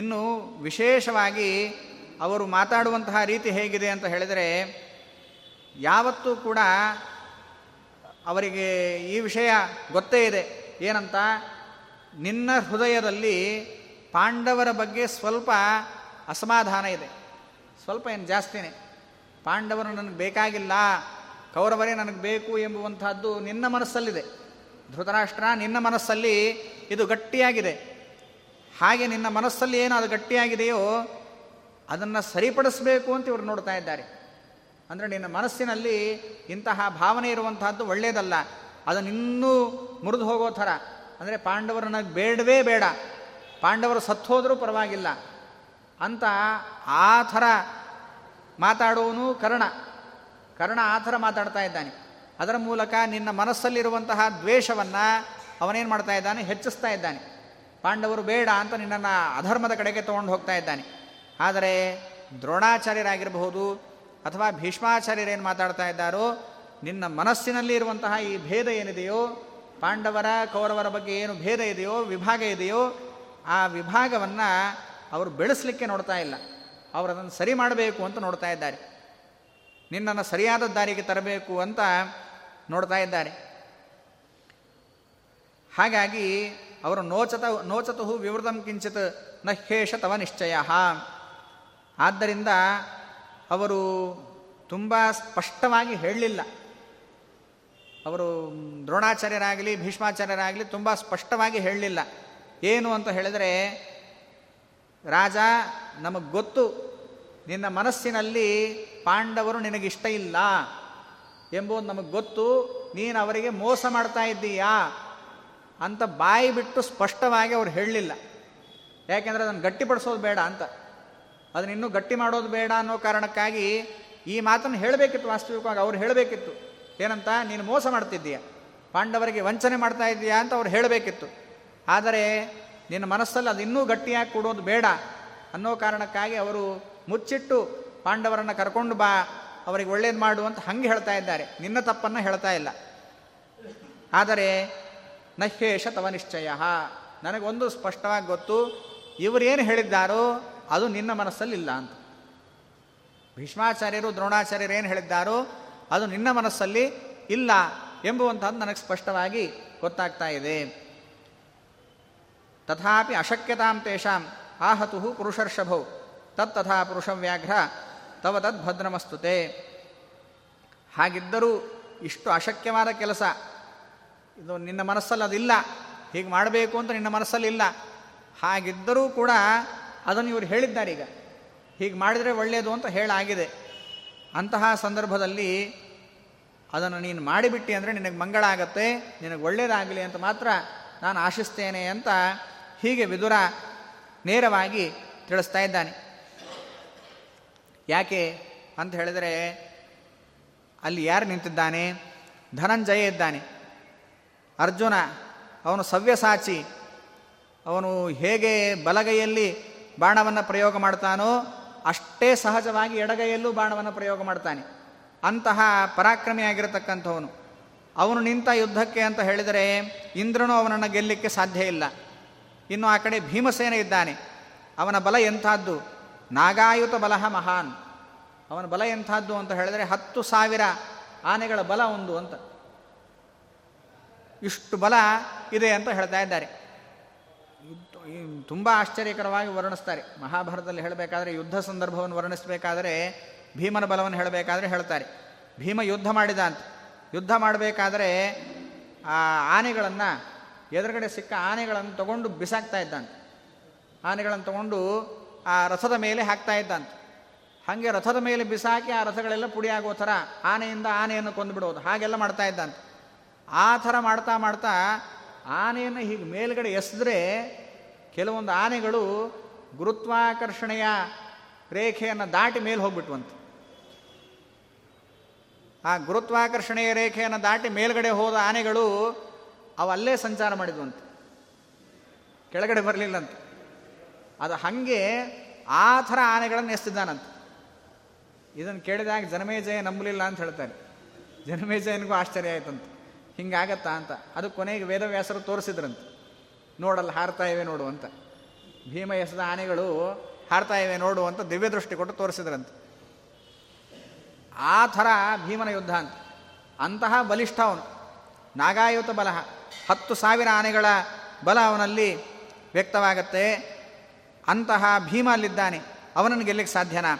ಇನ್ನು ವಿಶೇಷವಾಗಿ ಅವರು ಮಾತಾಡುವಂತಹ ರೀತಿ ಹೇಗಿದೆ ಅಂತ ಹೇಳಿದರೆ, ಯಾವತ್ತೂ ಕೂಡ ಅವರಿಗೆ ಈ ವಿಷಯ ಗೊತ್ತೇ ಇದೆ. ಏನಂತ, ನಿನ್ನ ಹೃದಯದಲ್ಲಿ ಪಾಂಡವರ ಬಗ್ಗೆ ಸ್ವಲ್ಪ ಅಸಮಾಧಾನ ಇದೆ, ಸ್ವಲ್ಪ ಏನು ಜಾಸ್ತಿನೇ. ಪಾಂಡವರು ನನಗೆ ಬೇಕಾಗಿಲ್ಲ, ಕೌರವರೇ ನನಗೆ ಬೇಕು ಎಂಬುವಂಥದ್ದು ನಿನ್ನ ಮನಸ್ಸಲ್ಲಿದೆ. ಧೃತರಾಷ್ಟ್ರ, ನಿನ್ನ ಮನಸ್ಸಲ್ಲಿ ಇದು ಗಟ್ಟಿಯಾಗಿದೆ. ಹಾಗೆ ನಿನ್ನ ಮನಸ್ಸಲ್ಲಿ ಏನು ಅದು ಗಟ್ಟಿಯಾಗಿದೆಯೋ ಅದನ್ನು ಸರಿಪಡಿಸಬೇಕು ಅಂತ ಇವರು ನೋಡ್ತಾ ಇದ್ದಾರೆ. ಅಂದರೆ ನಿನ್ನ ಮನಸ್ಸಿನಲ್ಲಿ ಇಂತಹ ಭಾವನೆ ಇರುವಂತಹದ್ದು ಒಳ್ಳೆಯದಲ್ಲ, ಅದನ್ನಿನ್ನೂ ಮುರಿದು ಹೋಗೋ ಥರ. ಅಂದರೆ ಪಾಂಡವರು ನನಗೆ ಬೇಡವೇ ಬೇಡ, ಪಾಂಡವರು ಸತ್ತೋದರೂ ಪರವಾಗಿಲ್ಲ ಅಂತ ಆ ಥರ ಮಾತಾಡೋನು ಕರ್ಣ. ಕರ್ಣ ಆ ಥರ ಮಾತಾಡ್ತಾ ಇದ್ದಾನೆ. ಅದರ ಮೂಲಕ ನಿನ್ನ ಮನಸ್ಸಲ್ಲಿರುವಂತಹ ದ್ವೇಷವನ್ನು ಅವನೇನು ಮಾಡ್ತಾ ಇದ್ದಾನೆ, ಹೆಚ್ಚಿಸ್ತಾ ಇದ್ದಾನೆ. ಪಾಂಡವರು ಬೇಡ ಅಂತ ನಿನ್ನನ್ನು ಅಧರ್ಮದ ಕಡೆಗೆ ತೊಗೊಂಡು ಹೋಗ್ತಾ ಇದ್ದಾನೆ. ಆದರೆ ದ್ರೋಣಾಚಾರ್ಯರಾಗಿರಬಹುದು ಅಥವಾ ಭೀಷ್ಮಾಚಾರ್ಯರೇನು ಮಾತಾಡ್ತಾ ಇದ್ದಾರೋ, ನಿನ್ನ ಮನಸ್ಸಿನಲ್ಲಿ ಇರುವಂತಹ ಈ ಭೇದ ಏನಿದೆಯೋ, ಪಾಂಡವರ ಕೌರವರ ಬಗ್ಗೆ ಏನು ಭೇದ ಇದೆಯೋ, ವಿಭಾಗ ಇದೆಯೋ, ಆ ವಿಭಾಗವನ್ನು ಅವರು ಬೆಳೆಸಲಿಕ್ಕೆ ನೋಡ್ತಾ ಇಲ್ಲ, ಅವರು ಅದನ್ನು ಸರಿ ಮಾಡಬೇಕು ಅಂತ ನೋಡ್ತಾ ಇದ್ದಾರೆ, ನಿನ್ನನ್ನು ಸರಿಯಾದ ದಾರಿಗೆ ತರಬೇಕು ಅಂತ ನೋಡ್ತಾ ಇದ್ದಾರೆ. ಹಾಗಾಗಿ ಅವರು ನೋಚತು ವಿವೃತಂ ಕಿಂಚಿತ್ ನ ಹೇಷ ತವ ನಿಶ್ಚಯ. ಆದ್ದರಿಂದ ಅವರು ತುಂಬ ಸ್ಪಷ್ಟವಾಗಿ ಹೇಳಲಿಲ್ಲ. ಅವರು ದ್ರೋಣಾಚಾರ್ಯರಾಗಲಿ ಭೀಷ್ಮಾಚಾರ್ಯರಾಗಲಿ ತುಂಬ ಸ್ಪಷ್ಟವಾಗಿ ಹೇಳಲಿಲ್ಲ. ಏನು ಅಂತ ಹೇಳಿದರೆ, ರಾಜ ನಮಗೆ ಗೊತ್ತು ನಿನ್ನ ಮನಸ್ಸಿನಲ್ಲಿ ಪಾಂಡವರು ನಿನಗಿಷ್ಟ ಇಲ್ಲ ಎಂಬುದು ನಮಗೆ ಗೊತ್ತು, ನೀನು ಅವರಿಗೆ ಮೋಸ ಮಾಡ್ತಾ ಇದ್ದೀಯಾ ಅಂತ ಬಾಯಿ ಬಿಟ್ಟು ಸ್ಪಷ್ಟವಾಗಿ ಅವ್ರು ಹೇಳಲಿಲ್ಲ. ಯಾಕೆಂದರೆ ಅದನ್ನು ಗಟ್ಟಿಪಡಿಸೋದು ಬೇಡ ಅಂತ, ಅದನ್ನ ಇನ್ನೂ ಗಟ್ಟಿ ಮಾಡೋದು ಬೇಡ ಅನ್ನೋ ಕಾರಣಕ್ಕಾಗಿ ಈ ಮಾತನ್ನು ಹೇಳಬೇಕಿತ್ತು. ವಾಸ್ತವಿಕವಾಗಿ ಅವ್ರು ಹೇಳಬೇಕಿತ್ತು ಏನಂತ, ನೀನು ಮೋಸ ಮಾಡ್ತಿದ್ದೀಯ, ಪಾಂಡವರಿಗೆ ವಂಚನೆ ಮಾಡ್ತಾ ಇದ್ದೀಯಾ ಅಂತ ಅವ್ರು ಹೇಳಬೇಕಿತ್ತು. ಆದರೆ ನಿನ್ನ ಮನಸ್ಸಲ್ಲಿ ಅದು ಇನ್ನೂ ಗಟ್ಟಿಯಾಗಿ ಕೊಡೋದು ಬೇಡ ಅನ್ನೋ ಕಾರಣಕ್ಕಾಗಿ ಅವರು ಮುಚ್ಚಿಟ್ಟು ಪಾಂಡವರನ್ನು ಕರ್ಕೊಂಡು ಬಾ, ಅವರಿಗೆ ಒಳ್ಳೇದು ಮಾಡು ಅಂತ ಹಂಗೆ ಹೇಳ್ತಾ ಇದ್ದಾರೆ, ನಿನ್ನ ತಪ್ಪನ್ನು ಹೇಳ್ತಾ ಇಲ್ಲ. ಆದರೆ ನಹೇಶ ತವ ನಿಶ್ಚಯ, ನನಗೊಂದು ಸ್ಪಷ್ಟವಾಗಿ ಗೊತ್ತು, ಇವರೇನು ಹೇಳಿದ್ದಾರೋ ಅದು ನಿನ್ನ ಮನಸ್ಸಲ್ಲಿಲ್ಲ ಅಂತ. ಭೀಷ್ಮಾಚಾರ್ಯರು ದ್ರೋಣಾಚಾರ್ಯರು ಏನು ಹೇಳಿದ್ದಾರೋ ಅದು ನಿನ್ನ ಮನಸ್ಸಲ್ಲಿ ಇಲ್ಲ ಎಂಬುವಂಥದ್ದು ನನಗೆ ಸ್ಪಷ್ಟವಾಗಿ ಗೊತ್ತಾಗ್ತಾ ಇದೆ. ತಥಾಪಿ ಅಶಕ್ಯತಾಂ ತೇಷಾಂ ಆಹತು ಪುರುಷರ್ಷಭೌ ತತ್ ತಥಾ ಪುರುಷಂ ವ್ಯಾಘ್ರ ತವ ತದ್ ಭದ್ರಮಸ್ತುತೆ. ಹಾಗಿದ್ದರೂ ಇಷ್ಟು ಅಶಕ್ಯವಾದ ಕೆಲಸ ಇದು, ನಿನ್ನ ಮನಸ್ಸಲ್ಲಿ ಅದಿಲ್ಲ, ಹೀಗೆ ಮಾಡಬೇಕು ಅಂತ ನಿನ್ನ ಮನಸ್ಸಲ್ಲಿ ಇಲ್ಲ, ಹಾಗಿದ್ದರೂ ಕೂಡ ಅದನ್ನು ಇವರು ಹೇಳಿದ್ದಾರೆ. ಈಗ ಹೀಗೆ ಮಾಡಿದರೆ ಒಳ್ಳೆಯದು ಅಂತ ಹೇಳಾಗಿದೆ. ಅಂತಹ ಸಂದರ್ಭದಲ್ಲಿ ಅದನ್ನು ನೀನು ಮಾಡಿಬಿಟ್ಟು ಅಂದರೆ ನಿನಗೆ ಮಂಗಳ ಆಗತ್ತೆ, ನಿನಗೆ ಒಳ್ಳೆಯದಾಗಲಿ ಅಂತ ಮಾತ್ರ ನಾನು ಆಶಿಸ್ತೇನೆ ಅಂತ ಹೀಗೆ ವಿದುರ ನೇರವಾಗಿ ತಿಳಿಸ್ತಾ ಇದ್ದಾನೆ. ಯಾಕೆ ಅಂತ ಹೇಳಿದರೆ, ಅಲ್ಲಿ ಯಾರು ನಿಂತಿದ್ದಾನೆ? ಧನಂಜಯ ಇದ್ದಾನೆ, ಅರ್ಜುನ. ಅವನು ಸವ್ಯಸಾಚಿ, ಅವನು ಹೇಗೆ ಬಲಗೈಯಲ್ಲಿ ಬಾಣವನ್ನು ಪ್ರಯೋಗ ಮಾಡ್ತಾನೋ ಅಷ್ಟೇ ಸಹಜವಾಗಿ ಎಡಗೈಯಲ್ಲೂ ಬಾಣವನ್ನು ಪ್ರಯೋಗ ಮಾಡ್ತಾನೆ. ಅಂತಹ ಪರಾಕ್ರಮಿಯಾಗಿರತಕ್ಕಂಥವನು. ಅವನು ನಿಂತ ಯುದ್ಧಕ್ಕೆ ಅಂತ ಹೇಳಿದರೆ ಇಂದ್ರನು ಅವನನ್ನು ಗೆಲ್ಲಲಿಕ್ಕೆ ಸಾಧ್ಯ ಇಲ್ಲ. ಇನ್ನು ಆ ಕಡೆ ಭೀಮಸೇನ ಇದ್ದಾನೆ. ಅವನ ಬಲ ಎಂಥದ್ದು? ನಾಗಾಯುತ ಬಲಹ ಮಹಾನ್. ಅವನ ಬಲ ಎಂಥದ್ದು ಅಂತ ಹೇಳಿದರೆ 10,000 ಆನೆಗಳ ಬಲ ಒಂದು ಅಂತ. ಇಷ್ಟು ಬಲ ಇದೆ ಅಂತ ಹೇಳ್ತಾ ಇದ್ದಾರೆ. ತುಂಬ ಆಶ್ಚರ್ಯಕರವಾಗಿ ವರ್ಣಿಸ್ತಾರೆ. ಮಹಾಭಾರತದಲ್ಲಿ ಹೇಳಬೇಕಾದ್ರೆ, ಯುದ್ಧ ಸಂದರ್ಭವನ್ನು ವರ್ಣಿಸಬೇಕಾದರೆ, ಭೀಮನ ಬಲವನ್ನು ಹೇಳಬೇಕಾದ್ರೆ ಹೇಳ್ತಾರೆ, ಭೀಮ ಯುದ್ಧ ಮಾಡಿದ ಅಂತ. ಯುದ್ಧ ಮಾಡಬೇಕಾದರೆ ಆ ಆನೆಗಳನ್ನು, ಎದುರುಗಡೆ ಸಿಕ್ಕ ಆನೆಗಳನ್ನು ತಗೊಂಡು ಬಿಸಾಕ್ತಾ ಇದ್ದಂತೆ, ಆನೆಗಳನ್ನು ತಗೊಂಡು ಆ ರಥದ ಮೇಲೆ ಹಾಕ್ತಾ ಇದ್ದಂತೆ. ಹಾಗೆ ರಥದ ಮೇಲೆ ಬಿಸಾಕಿ ಆ ರಥಗಳೆಲ್ಲ ಪುಡಿಯಾಗೋ ಥರ ಆನೆಯಿಂದ ಆನೆಯನ್ನು ಕೊಂದುಬಿಡೋದು, ಹಾಗೆಲ್ಲ ಮಾಡ್ತಾ ಇದ್ದಂತೆ. ಆ ಥರ ಮಾಡ್ತಾ ಮಾಡ್ತಾ ಆನೆಯನ್ನು ಹೀಗೆ ಮೇಲುಗಡೆ ಎಸೆದ್ರೆ ಕೆಲವೊಂದು ಆನೆಗಳು ಗುರುತ್ವಾಕರ್ಷಣೆಯ ರೇಖೆಯನ್ನು ದಾಟಿ ಮೇಲೆ ಹೋಗ್ಬಿಟ್ವಂತೆ. ಆ ಗುರುತ್ವಾಕರ್ಷಣೆಯ ರೇಖೆಯನ್ನು ದಾಟಿ ಮೇಲುಗಡೆ ಹೋದ ಆನೆಗಳು ಅವಲ್ಲೇ ಸಂಚಾರ ಮಾಡಿದ್ವಂತೆ, ಕೆಳಗಡೆ ಬರಲಿಲ್ಲಂತೆ. ಅದು ಹಾಗೆ ಆ ಥರ ಆನೆಗಳನ್ನು ಎಸ್ತಿದ್ದಾನಂತೆ. ಇದನ್ನು ಕೇಳಿದಾಗ ಜನಮೇಜಯ ನಂಬಲಿಲ್ಲ ಅಂತ ಹೇಳ್ತಾರೆ. ಜನಮೇಜಯನಿಗೂ ಆಶ್ಚರ್ಯ ಆಯ್ತಂತೆ, ಹಿಂಗಾಗತ್ತಾ ಅಂತ. ಅದು ಕೊನೆಗೆ ವೇದವ್ಯಾಸರು ತೋರಿಸಿದ್ರಂತೆ, ನೋಡಲ್ಲ ಹಾರ್ತಾ ಇವೆ ನೋಡು ಅಂತ, ಭೀಮ ಎಸೆದ ಆನೆಗಳು ಹಾರ್ತಾ ಇವೆ ನೋಡು ಅಂತ ದಿವ್ಯ ದೃಷ್ಟಿ ಕೊಟ್ಟು ತೋರಿಸಿದ್ರಂತೆ. ಆ ಥರ ಭೀಮನ ಯುದ್ಧ ಅಂತ. ಅಂತಹ ಬಲಿಷ್ಠ ಅವನು, ನಾಗಾಯುತ ಬಲ. 10,000 ಆನೆಗಳ ಬಲ ಅವನಲ್ಲಿ ವ್ಯಕ್ತವಾಗತ್ತೆ. ಅಂತಹ ಭೀಮ ಅಲ್ಲಿದ್ದಾನೆ, ಅವನನ್ನು ಗೆಲ್ಲಕ್ಕೆ ಸಾಧ್ಯನಾ?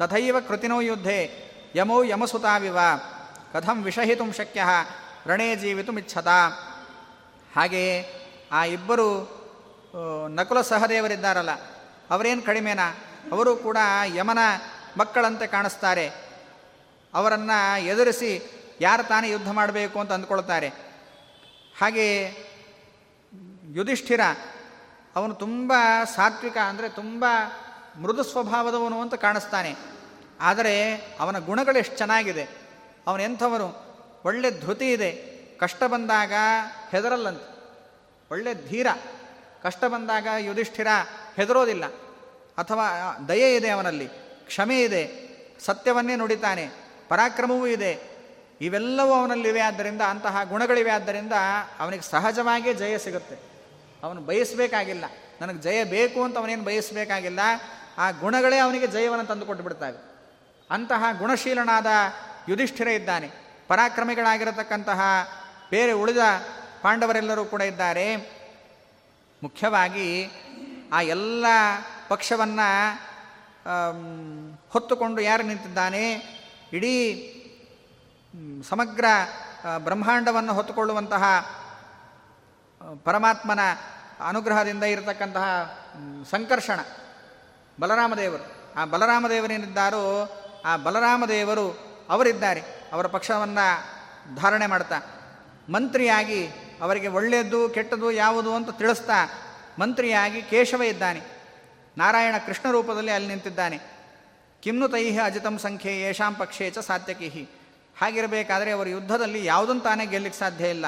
ತಥೈವ ಕೃತಿನೋ ಯುದ್ಧೇ ಯಮೋ ಯಮಸುತಾವಿವ ಕಥಂ ವಿಷಹಿತುಂ ಶಕ್ಯಃ ರಣೇ ಜೀವಿತುಮಿಚ್ಛತ. ಹಾಗೆಯೇ ಆ ಇಬ್ಬರು ನಕುಲ ಸಹದೇವರಿದ್ದಾರಲ್ಲ, ಅವರೇನು ಕಡಿಮೆನಾ? ಅವರು ಕೂಡ ಯಮನ ಮಕ್ಕಳಂತೆ ಕಾಣಿಸ್ತಾರೆ. ಅವರನ್ನು ಎದುರಿಸಿ ಯಾರು ತಾನೇ ಯುದ್ಧ ಮಾಡಬೇಕು ಅಂತ ಅಂದ್ಕೊಳ್ತಾರೆ. ಹಾಗೆಯೇ ಯುಧಿಷ್ಠಿರ, ಅವನು ತುಂಬ ಸಾತ್ವಿಕ, ಅಂದರೆ ತುಂಬ ಮೃದು ಸ್ವಭಾವದವನು ಅಂತ ಕಾಣಿಸ್ತಾನೆ. ಆದರೆ ಅವನ ಗುಣಗಳು ಎಷ್ಟು ಚೆನ್ನಾಗಿದೆ! ಅವನೆಂಥವನು? ಒಳ್ಳೆ ಧೃತಿ ಇದೆ, ಕಷ್ಟ ಬಂದಾಗ ಹೆದರಲ್ಲಂತೆ. ಒಳ್ಳೆ ಧೀರ, ಕಷ್ಟ ಬಂದಾಗ ಯುಧಿಷ್ಠಿರ ಹೆದರೋದಿಲ್ಲ. ಅಥವಾ ದಯೆ ಇದೆ ಅವನಲ್ಲಿ, ಕ್ಷಮೆ ಇದೆ, ಸತ್ಯವನ್ನೇ ನುಡಿತಾನೆ, ಪರಾಕ್ರಮವೂ ಇದೆ, ಇವೆಲ್ಲವೂ ಅವನಲ್ಲಿವೆ. ಆದ್ದರಿಂದ ಅಂತಹ ಗುಣಗಳಿವೆ. ಆದ್ದರಿಂದ ಅವನಿಗೆ ಸಹಜವಾಗಿಯೇ ಜಯ ಸಿಗುತ್ತೆ. ಅವನು ಬಯಸಬೇಕಾಗಿಲ್ಲ, ನನಗೆ ಜಯ ಬೇಕು ಅಂತ ಅವನೇನು ಬಯಸಬೇಕಾಗಿಲ್ಲ. ಆ ಗುಣಗಳೇ ಅವನಿಗೆ ಜಯವನ್ನು ತಂದುಕೊಟ್ಟು ಬಿಡ್ತಾವೆ. ಅಂತಹ ಗುಣಶೀಲನಾದ ಯುಧಿಷ್ಠಿರ ಇದ್ದಾನೆ. ಪರಾಕ್ರಮಿಗಳಾಗಿರತಕ್ಕಂತಹ ಬೇರೆ ಉಳಿದ ಪಾಂಡವರೆಲ್ಲರೂ ಕೂಡ ಇದ್ದಾರೆ. ಮುಖ್ಯವಾಗಿ ಆ ಎಲ್ಲ ಪಕ್ಷವನ್ನು ಹೊತ್ತುಕೊಂಡು ಯಾರು ನಿಂತಿದ್ದಾನೆ, ಇಡೀ ಸಮಗ್ರ ಬ್ರಹ್ಮಾಂಡವನ್ನು ಹೊತ್ತುಕೊಳ್ಳುವಂತಹ ಪರಮಾತ್ಮನ ಅನುಗ್ರಹದಿಂದ ಇರತಕ್ಕಂತಹ ಸಂಕರ್ಷಣ ಬಲರಾಮದೇವರು. ಆ ಬಲರಾಮದೇವರೇನಿದ್ದಾರೋ ಆ ಬಲರಾಮದೇವರು ಅವರಿದ್ದಾರೆ, ಅವರ ಪಕ್ಷವನ್ನು ಧಾರಣೆ ಮಾಡ್ತಾ ಮಂತ್ರಿಯಾಗಿ ಅವರಿಗೆ ಒಳ್ಳೆಯದು ಕೆಟ್ಟದ್ದು ಯಾವುದು ಅಂತ ತಿಳಿಸ್ತಾ ಮಂತ್ರಿಯಾಗಿ ಕೇಶವ ಇದ್ದಾನೆ. ನಾರಾಯಣ ಕೃಷ್ಣ ರೂಪದಲ್ಲಿ ಅಲ್ಲಿ ನಿಂತಿದ್ದಾನೆ. ಕಿಮ್ನು ತೈಹ ಅಜಿತಂ ಸಂಖ್ಯೆ ಯೇಷಾಂ ಪಕ್ಷೇ ಚ ಸಾತ್ಯಕಿಹಿ. ಹಾಗಿರಬೇಕಾದರೆ ಅವರು ಯುದ್ಧದಲ್ಲಿ ಯಾವುದನ್ನು ತಾನೇ ಗೆಲ್ಲಕ್ಕೆ ಸಾಧ್ಯ ಇಲ್ಲ.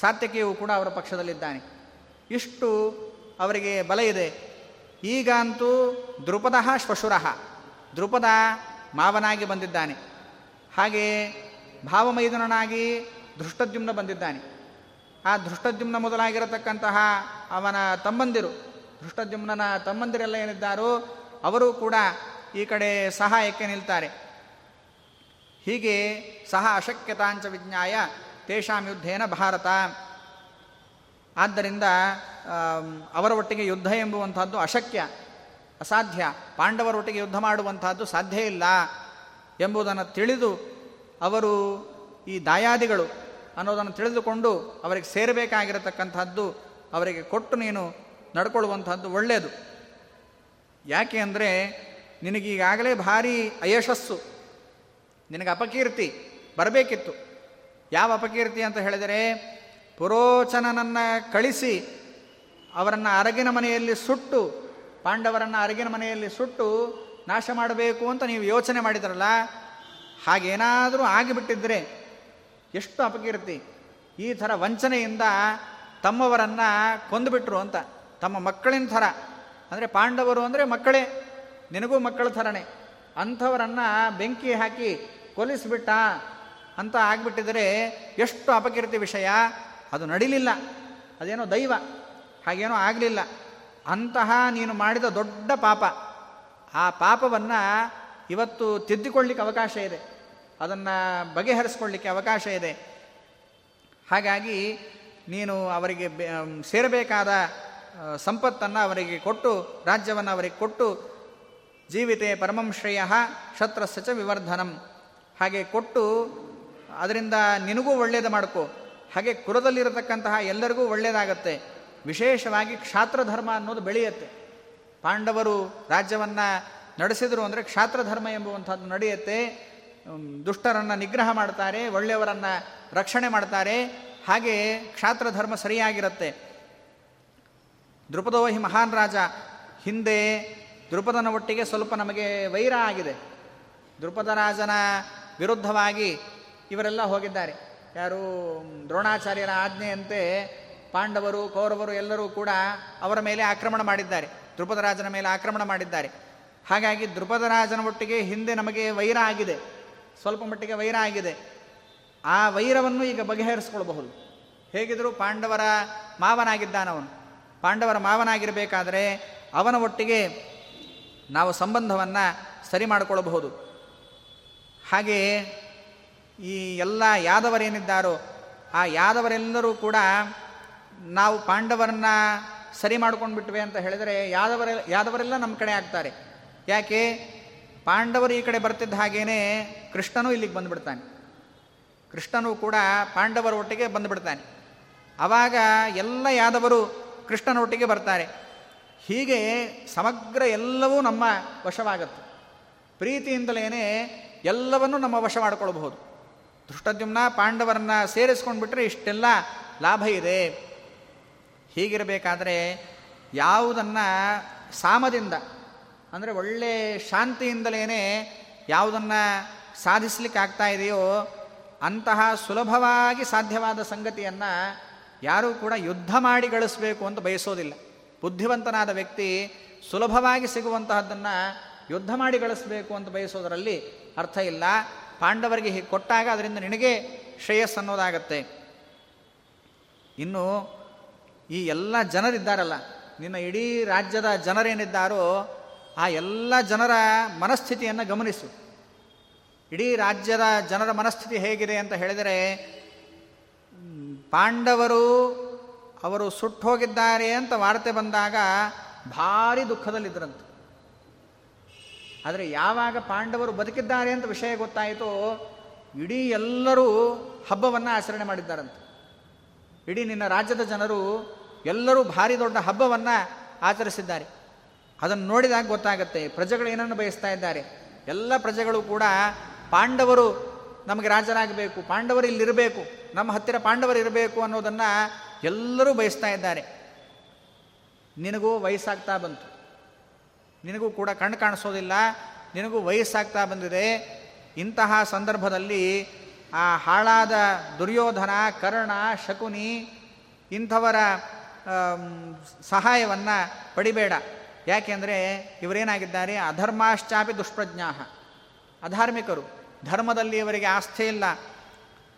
ಸಾತ್ಯಕಿಯೂ ಕೂಡ ಅವರ ಪಕ್ಷದಲ್ಲಿದ್ದಾನೆ. ಇಷ್ಟು ಅವರಿಗೆ ಬಲ ಇದೆ. ಈಗ ಅಂತೂ ದ್ರುಪದ ಶ್ವಶುರಃ, ದ್ರುಪದ ಮಾವನಾಗಿ ಬಂದಿದ್ದಾನೆ, ಹಾಗೆಯೇ ಭಾವಮೈದನಾಗಿ ಧೃಷ್ಟದ್ಯುಮ್ನ ಬಂದಿದ್ದಾನೆ. ಆ ಧೃಷ್ಟದ್ಯುಮ್ನ ಮೊದಲಾಗಿರತಕ್ಕಂತಹ ಅವನ ತಮ್ಮಂದಿರು, ಧೃಷ್ಟದ್ಯುಮ್ನ ತಮ್ಮಂದಿರೆಲ್ಲ ಏನಿದ್ದಾರೋ ಅವರೂ ಕೂಡ ಈ ಕಡೆ ಸಹಾಯಕ್ಕೆ ನಿಲ್ತಾರೆ. ಹೀಗೆ ಸಹ ಅಶಕ್ಯತಾಂಚ ವಿಜ್ಞಾಯ ತೇಷಾಂ ಯುದ್ಧೇನ ಭಾರತ. ಆದ್ದರಿಂದ ಅವರ ಒಟ್ಟಿಗೆ ಯುದ್ಧ ಎಂಬುವಂಥದ್ದು ಅಶಕ್ಯ, ಅಸಾಧ್ಯ. ಪಾಂಡವರೊಟ್ಟಿಗೆ ಯುದ್ಧ ಮಾಡುವಂಥದ್ದು ಸಾಧ್ಯ ಇಲ್ಲ ಎಂಬುದನ್ನು ತಿಳಿದು ಅವರು ಈ ದಾಯಾದಿಗಳು ಅನ್ನೋದನ್ನು ತಿಳಿದುಕೊಂಡು ಅವರಿಗೆ ಸೇರಬೇಕಾಗಿರತಕ್ಕಂಥದ್ದು ಅವರಿಗೆ ಕೊಟ್ಟು ನೀನು ನಡ್ಕೊಳ್ಳುವಂಥದ್ದು ಒಳ್ಳೆಯದು. ಯಾಕೆ ಅಂದರೆ ನಿನಗೀಗಾಗಲೇ ಭಾರೀ ಅಯಶಸ್ಸು, ನಿನಗೆ ಅಪಕೀರ್ತಿ ಬರಬೇಕಿತ್ತು. ಯಾವ ಅಪಕೀರ್ತಿ ಅಂತ ಹೇಳಿದರೆ, ಪುರೋಚನನನ್ನು ಕಳಿಸಿ ಅವರನ್ನು ಅರಗಿನ ಮನೆಯಲ್ಲಿ ಸುಟ್ಟು, ಪಾಂಡವರನ್ನು ಅರಗಿನ ಮನೆಯಲ್ಲಿ ಸುಟ್ಟು ನಾಶ ಮಾಡಬೇಕು ಅಂತ ನೀವು ಯೋಚನೆ ಮಾಡಿದ್ರಲ್ಲ, ಹಾಗೇನಾದರೂ ಆಗಿಬಿಟ್ಟಿದ್ರೆ ಎಷ್ಟು ಅಪಕೀರ್ತಿ. ಈ ಥರ ವಂಚನೆಯಿಂದ ತಮ್ಮವರನ್ನು ಕೊಂದುಬಿಟ್ರು ಅಂತ, ತಮ್ಮ ಮಕ್ಕಳಿನ ಥರ, ಅಂದರೆ ಪಾಂಡವರು ಅಂದರೆ ಮಕ್ಕಳೇ, ನಿನಗೂ ಮಕ್ಕಳ ಥರನೇ, ಅಂಥವರನ್ನು ಬೆಂಕಿ ಹಾಕಿ ಕೊಲಿಸಿಬಿಟ್ಟ ಅಂತ ಆಗಿಬಿಟ್ಟಿದರೆ ಎಷ್ಟು ಅಪಕೀರ್ತಿ ವಿಷಯ. ಅದು ನಡೀಲಿಲ್ಲ, ಅದೇನೋ ದೈವ, ಹಾಗೇನೋ ಆಗಲಿಲ್ಲ. ಅಂತಹ ನೀನು ಮಾಡಿದ ದೊಡ್ಡ ಪಾಪ, ಆ ಪಾಪವನ್ನು ಇವತ್ತು ತಿದ್ದಿಕೊಳ್ಳಲಿಕ್ಕೆ ಅವಕಾಶ ಇದೆ, ಅದನ್ನು ಬಗೆಹರಿಸ್ಕೊಳ್ಳಿಕ್ಕೆ ಅವಕಾಶ ಇದೆ. ಹಾಗಾಗಿ ನೀನು ಅವರಿಗೆ ಸೇರಬೇಕಾದ ಸಂಪತ್ತನ್ನು ಅವರಿಗೆ ಕೊಟ್ಟು, ರಾಜ್ಯವನ್ನು ಅವರಿಗೆ ಕೊಟ್ಟು, ಜೀವಿತೆ ಪರಮಂ ಶ್ರೇಯ ಶತ್ರಸ್ಯ ಚ ವಿವರ್ಧನಂ, ಹಾಗೆ ಕೊಟ್ಟು ಅದರಿಂದ ನಿನಗೂ ಒಳ್ಳೆಯದು ಮಾಡ್ಕೋ. ಹಾಗೆ ಕುಲದಲ್ಲಿರತಕ್ಕಂತಹ ಎಲ್ಲರಿಗೂ ಒಳ್ಳೆಯದಾಗತ್ತೆ. ವಿಶೇಷವಾಗಿ ಕ್ಷಾತ್ರಧರ್ಮ ಅನ್ನೋದು ಬೆಳೆಯುತ್ತೆ. ಪಾಂಡವರು ರಾಜ್ಯವನ್ನು ನಡೆಸಿದರು ಅಂದರೆ ಕ್ಷಾತ್ರಧರ್ಮ ಎಂಬುವಂಥದ್ದು ನಡೆಯುತ್ತೆ. ದುಷ್ಟರನ್ನು ನಿಗ್ರಹ ಮಾಡ್ತಾರೆ, ಒಳ್ಳೆಯವರನ್ನು ರಕ್ಷಣೆ ಮಾಡ್ತಾರೆ. ಹಾಗೆಯೇ ಕ್ಷಾತ್ರಧರ್ಮ ಸರಿಯಾಗಿರುತ್ತೆ. ದ್ರುಪದೋ ಹಿ ಮಹಾನ್ ರಾಜ. ಹಿಂದೆ ದ್ರುಪದನ ಒಟ್ಟಿಗೆ ಸ್ವಲ್ಪ ನಮಗೆ ವೈರ ಆಗಿದೆ. ದ್ರುಪದ ರಾಜನ ವಿರುದ್ಧವಾಗಿ ಇವರೆಲ್ಲ ಹೋಗಿದ್ದಾರೆ. ಯಾರು? ದ್ರೋಣಾಚಾರ್ಯರ ಆಜ್ಞೆಯಂತೆ ಪಾಂಡವರು, ಕೌರವರು ಎಲ್ಲರೂ ಕೂಡ ಅವರ ಮೇಲೆ ಆಕ್ರಮಣ ಮಾಡಿದ್ದಾರೆ, ದ್ರುಪದ ರಾಜನ ಮೇಲೆ ಆಕ್ರಮಣ ಮಾಡಿದ್ದಾರೆ. ಹಾಗಾಗಿ ದ್ರುಪದ ರಾಜನ ಒಟ್ಟಿಗೆ ಹಿಂದೆ ನಮಗೆ ವೈರ ಆಗಿದೆ, ಸ್ವಲ್ಪ ಮಟ್ಟಿಗೆ ವೈರ ಆಗಿದೆ. ಆ ವೈರವನ್ನು ಈಗ ಬಗೆಹರಿಸ್ಕೊಳ್ಬಹುದು. ಹೇಗಿದ್ದರೂ ಪಾಂಡವರ ಮಾವನಾಗಿದ್ದಾನವನು. ಪಾಂಡವರ ಮಾವನಾಗಿರಬೇಕಾದರೆ ಅವನ ಒಟ್ಟಿಗೆ ನಾವು ಸಂಬಂಧವನ್ನು ಸರಿ ಮಾಡಿಕೊಳ್ಳಬಹುದು. ಹಾಗೆಯೇ ಈ ಎಲ್ಲ ಯಾದವರೇನಿದ್ದಾರೋ ಆ ಯಾದವರೆಲ್ಲರೂ ಕೂಡ ನಾವು ಪಾಂಡವರನ್ನ ಸರಿ ಮಾಡ್ಕೊಂಡು ಬಿಟ್ವೆ ಅಂತ ಹೇಳಿದರೆ ಯಾದವರೆಲ್ಲ ನಮ್ಮ ಕಡೆ ಆಗ್ತಾರೆ. ಯಾಕೆ? ಪಾಂಡವರು ಈ ಕಡೆ ಬರ್ತಿದ್ದ ಹಾಗೇನೆ ಕೃಷ್ಣನೂ ಇಲ್ಲಿಗೆ ಬಂದುಬಿಡ್ತಾನೆ, ಕೃಷ್ಣನೂ ಕೂಡ ಪಾಂಡವರ ಒಟ್ಟಿಗೆ ಬಂದುಬಿಡ್ತಾನೆ. ಆವಾಗ ಎಲ್ಲ ಯಾದವರು ಕೃಷ್ಣನೊಟ್ಟಿಗೆ ಬರ್ತಾರೆ. ಹೀಗೆ ಸಮಗ್ರ ಎಲ್ಲವೂ ನಮ್ಮ ವಶವಾಗತ್ತೆ. ಪ್ರೀತಿಯಿಂದಲೇ ಎಲ್ಲವನ್ನೂ ನಮ್ಮ ವಶ ಮಾಡಿಕೊಳ್ಬಹುದು. ಧೃಷ್ಟದ್ಯುಮ್ನ ಪಾಂಡವರನ್ನ ಸೇರಿಸ್ಕೊಂಡು ಬಿಟ್ಟರೆ ಇಷ್ಟೆಲ್ಲ ಲಾಭ ಇದೆ. ಹೀಗಿರಬೇಕಾದರೆ ಯಾವುದನ್ನು ಸಾಮದಿಂದ, ಅಂದರೆ ಒಳ್ಳೆ ಶಾಂತಿಯಿಂದಲೇ ಯಾವುದನ್ನು ಸಾಧಿಸಲಿಕ್ಕೆ ಆಗ್ತಾ ಇದೆಯೋ ಅಂತಹ ಸುಲಭವಾಗಿ ಸಾಧ್ಯವಾದ ಸಂಗತಿಯನ್ನು ಯಾರೂ ಕೂಡ ಯುದ್ಧ ಮಾಡಿ ಗಳಿಸಬೇಕು ಅಂತ ಬಯಸೋದಿಲ್ಲ. ಬುದ್ಧಿವಂತನಾದ ವ್ಯಕ್ತಿ ಸುಲಭವಾಗಿ ಸಿಗುವಂತಹದ್ದನ್ನು ಯುದ್ಧ ಮಾಡಿ ಗಳಿಸಬೇಕು ಅಂತ ಬಯಸೋದರಲ್ಲಿ ಅರ್ಥ ಇಲ್ಲ. ಪಾಂಡವರಿಗೆ ಹೀಗೆ ಕೊಟ್ಟಾಗ ಅದರಿಂದ ನಿನಗೆ ಶ್ರೇಯಸ್ಸು ಅನ್ನೋದಾಗತ್ತೆ. ಇನ್ನು ಈ ಎಲ್ಲ ಜನರಿದ್ದಾರಲ್ಲ, ನಿನ್ನ ಇಡೀ ರಾಜ್ಯದ ಜನರೇನಿದ್ದಾರೋ ಆ ಎಲ್ಲ ಜನರ ಮನಸ್ಥಿತಿಯನ್ನು ಗಮನಿಸು. ಇಡೀ ರಾಜ್ಯದ ಜನರ ಮನಸ್ಥಿತಿ ಹೇಗಿದೆ ಅಂತ ಹೇಳಿದರೆ ಪಾಂಡವರು ಅವರು ಸುಟ್ಟು ಹೋಗಿದ್ದಾರೆ ಅಂತ ವಾರ್ತೆ ಬಂದಾಗ ಭಾರಿ ದುಃಖದಲ್ಲಿದ್ದರಂತೆ. ಆದರೆ ಯಾವಾಗ ಪಾಂಡವರು ಬದುಕಿದ್ದಾರೆ ಅಂತ ವಿಷಯ ಗೊತ್ತಾಯಿತು, ಇಡೀ ಎಲ್ಲರೂ ಹಬ್ಬವನ್ನು ಆಚರಣೆ ಮಾಡಿದ್ದಾರಂತೆ. ಇಡೀ ನಿನ್ನ ರಾಜ್ಯದ ಜನರು ಎಲ್ಲರೂ ಭಾರಿ ದೊಡ್ಡ ಹಬ್ಬವನ್ನು ಆಚರಿಸಿದ್ದಾರೆ. ಅದನ್ನು ನೋಡಿದಾಗ ಗೊತ್ತಾಗುತ್ತೆ ಪ್ರಜೆಗಳು ಏನನ್ನು ಬಯಸ್ತಾ ಇದ್ದಾರೆ. ಎಲ್ಲ ಪ್ರಜೆಗಳು ಕೂಡ ಪಾಂಡವರು ನಮಗೆ ರಾಜರಾಗಬೇಕು, ಪಾಂಡವರು ಇಲ್ಲಿರಬೇಕು, ನಮ್ಮ ಹತ್ತಿರ ಪಾಂಡವರು ಇರಬೇಕು ಅನ್ನೋದನ್ನು ಎಲ್ಲರೂ ಬಯಸ್ತಾ ಇದ್ದಾರೆ. ನಿನಗೂ ವಯಸ್ಸಾಗ್ತಾ ಬಂತು, ನಿನಗೂ ಕೂಡ ಕಣ್ಣು ಕಾಣಿಸೋದಿಲ್ಲ, ನಿನಗೂ ವಯಸ್ಸಾಗ್ತಾ ಬಂದಿದೆ. ಇಂತಹ ಸಂದರ್ಭದಲ್ಲಿ ಆ ಹಾಳಾದ ದುರ್ಯೋಧನ, ಕರ್ಣ, ಶಕುನಿ ಇಂಥವರ ಸಹಾಯವನ್ನು ಪಡಿಬೇಡ. ಯಾಕೆಂದರೆ ಇವರೇನಾಗಿದ್ದಾರೆ, ಅಧರ್ಮಾಶ್ಚಾಪಿ ದುಷ್ಪ್ರಜ್ಞಾ, ಅಧಾರ್ಮಿಕರು, ಧರ್ಮದಲ್ಲಿ ಇವರಿಗೆ ಆಸ್ಥೆ ಇಲ್ಲ,